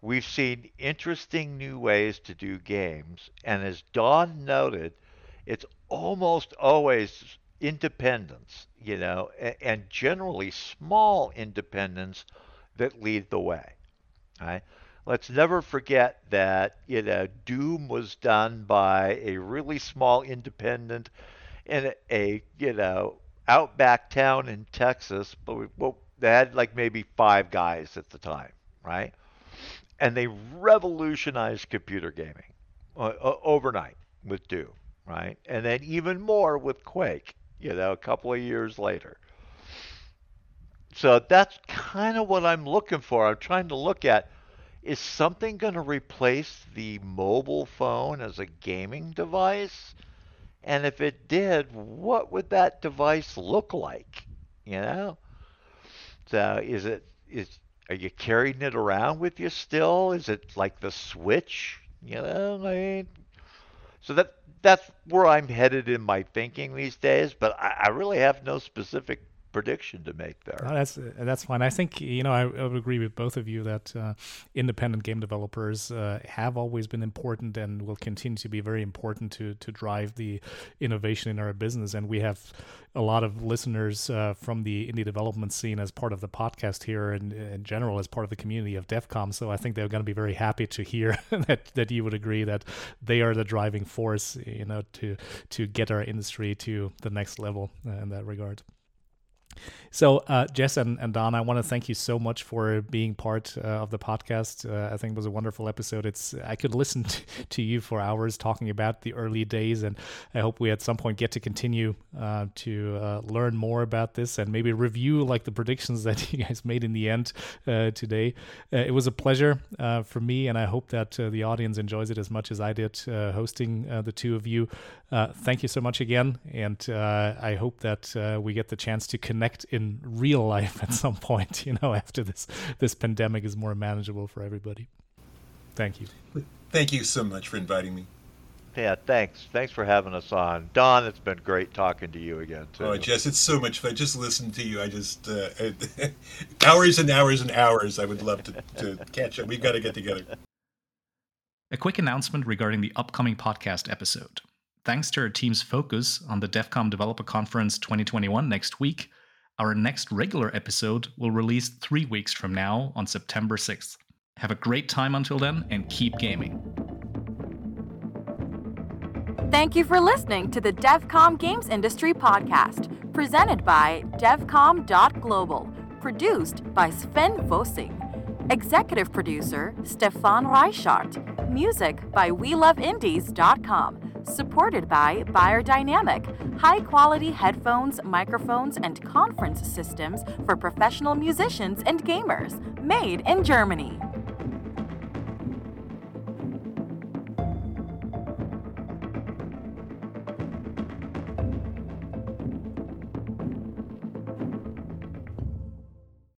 we've seen interesting new ways to do games. And as Don noted, it's almost always independence, you know, and generally small independence that lead the way. Right? Let's never forget that, you know, Doom was done by a really small independent in a, you know, outback town in Texas, but we, well, they had like maybe five guys at the time, right? And they revolutionized computer gaming uh, overnight with Doom, right? And then even more with Quake, you know, a couple of years later. So that's kind of what I'm looking for. I'm trying to look at, is something going to replace the mobile phone as a gaming device? And if it did, what would that device look like? You know? So is it, is, are you carrying it around with you still? Is it like the Switch? You know, I mean, so that, that's where I'm headed in my thinking these days, but I, I really have no specific prediction to make there. No, that's that's fine. I think, you know, I, I would agree with both of you that uh, independent game developers uh, have always been important and will continue to be very important to to drive the innovation in our business. And we have a lot of listeners uh, from the indie development scene as part of the podcast here, and in general as part of the community of DevCom. So I think they're going to be very happy to hear that that you would agree that they are the driving force, you know, to to get our industry to the next level in that regard. So, uh, Jess and, and Don, I want to thank you so much for being part uh, of the podcast. Uh, I think it was a wonderful episode. It's I could listen t- to you for hours talking about the early days, and I hope we at some point get to continue uh, to uh, learn more about this and maybe review like the predictions that you guys made in the end uh, today. Uh, it was a pleasure uh, for me, and I hope that uh, the audience enjoys it as much as I did uh, hosting uh, the two of you. Uh, thank you so much again, and uh, I hope that uh, we get the chance to connect in real life at some point, you know, after this this pandemic is more manageable for everybody. Thank you. Thank you so much for inviting me. Yeah, thanks. Thanks for having us on. Don, it's been great talking to you again, too. Oh, Jess, it's so much fun. Just listen to you. I just, uh, hours and hours and hours, I would love to, to catch up. We've got to get together. A quick announcement regarding the upcoming podcast episode. Thanks to our team's focus on the DevCom Developer Conference twenty twenty-one next week, our next regular episode will release three weeks from now on September sixth. Have a great time until then, and keep gaming. Thank you for listening to the DevCom Games Industry Podcast, presented by devcom dot global, produced by Sven Vossing. Executive producer, Stefan Reichart. Music by we love indies dot com. Supported by Biodynamic, high-quality headphones, microphones, and conference systems for professional musicians and gamers, made in Germany.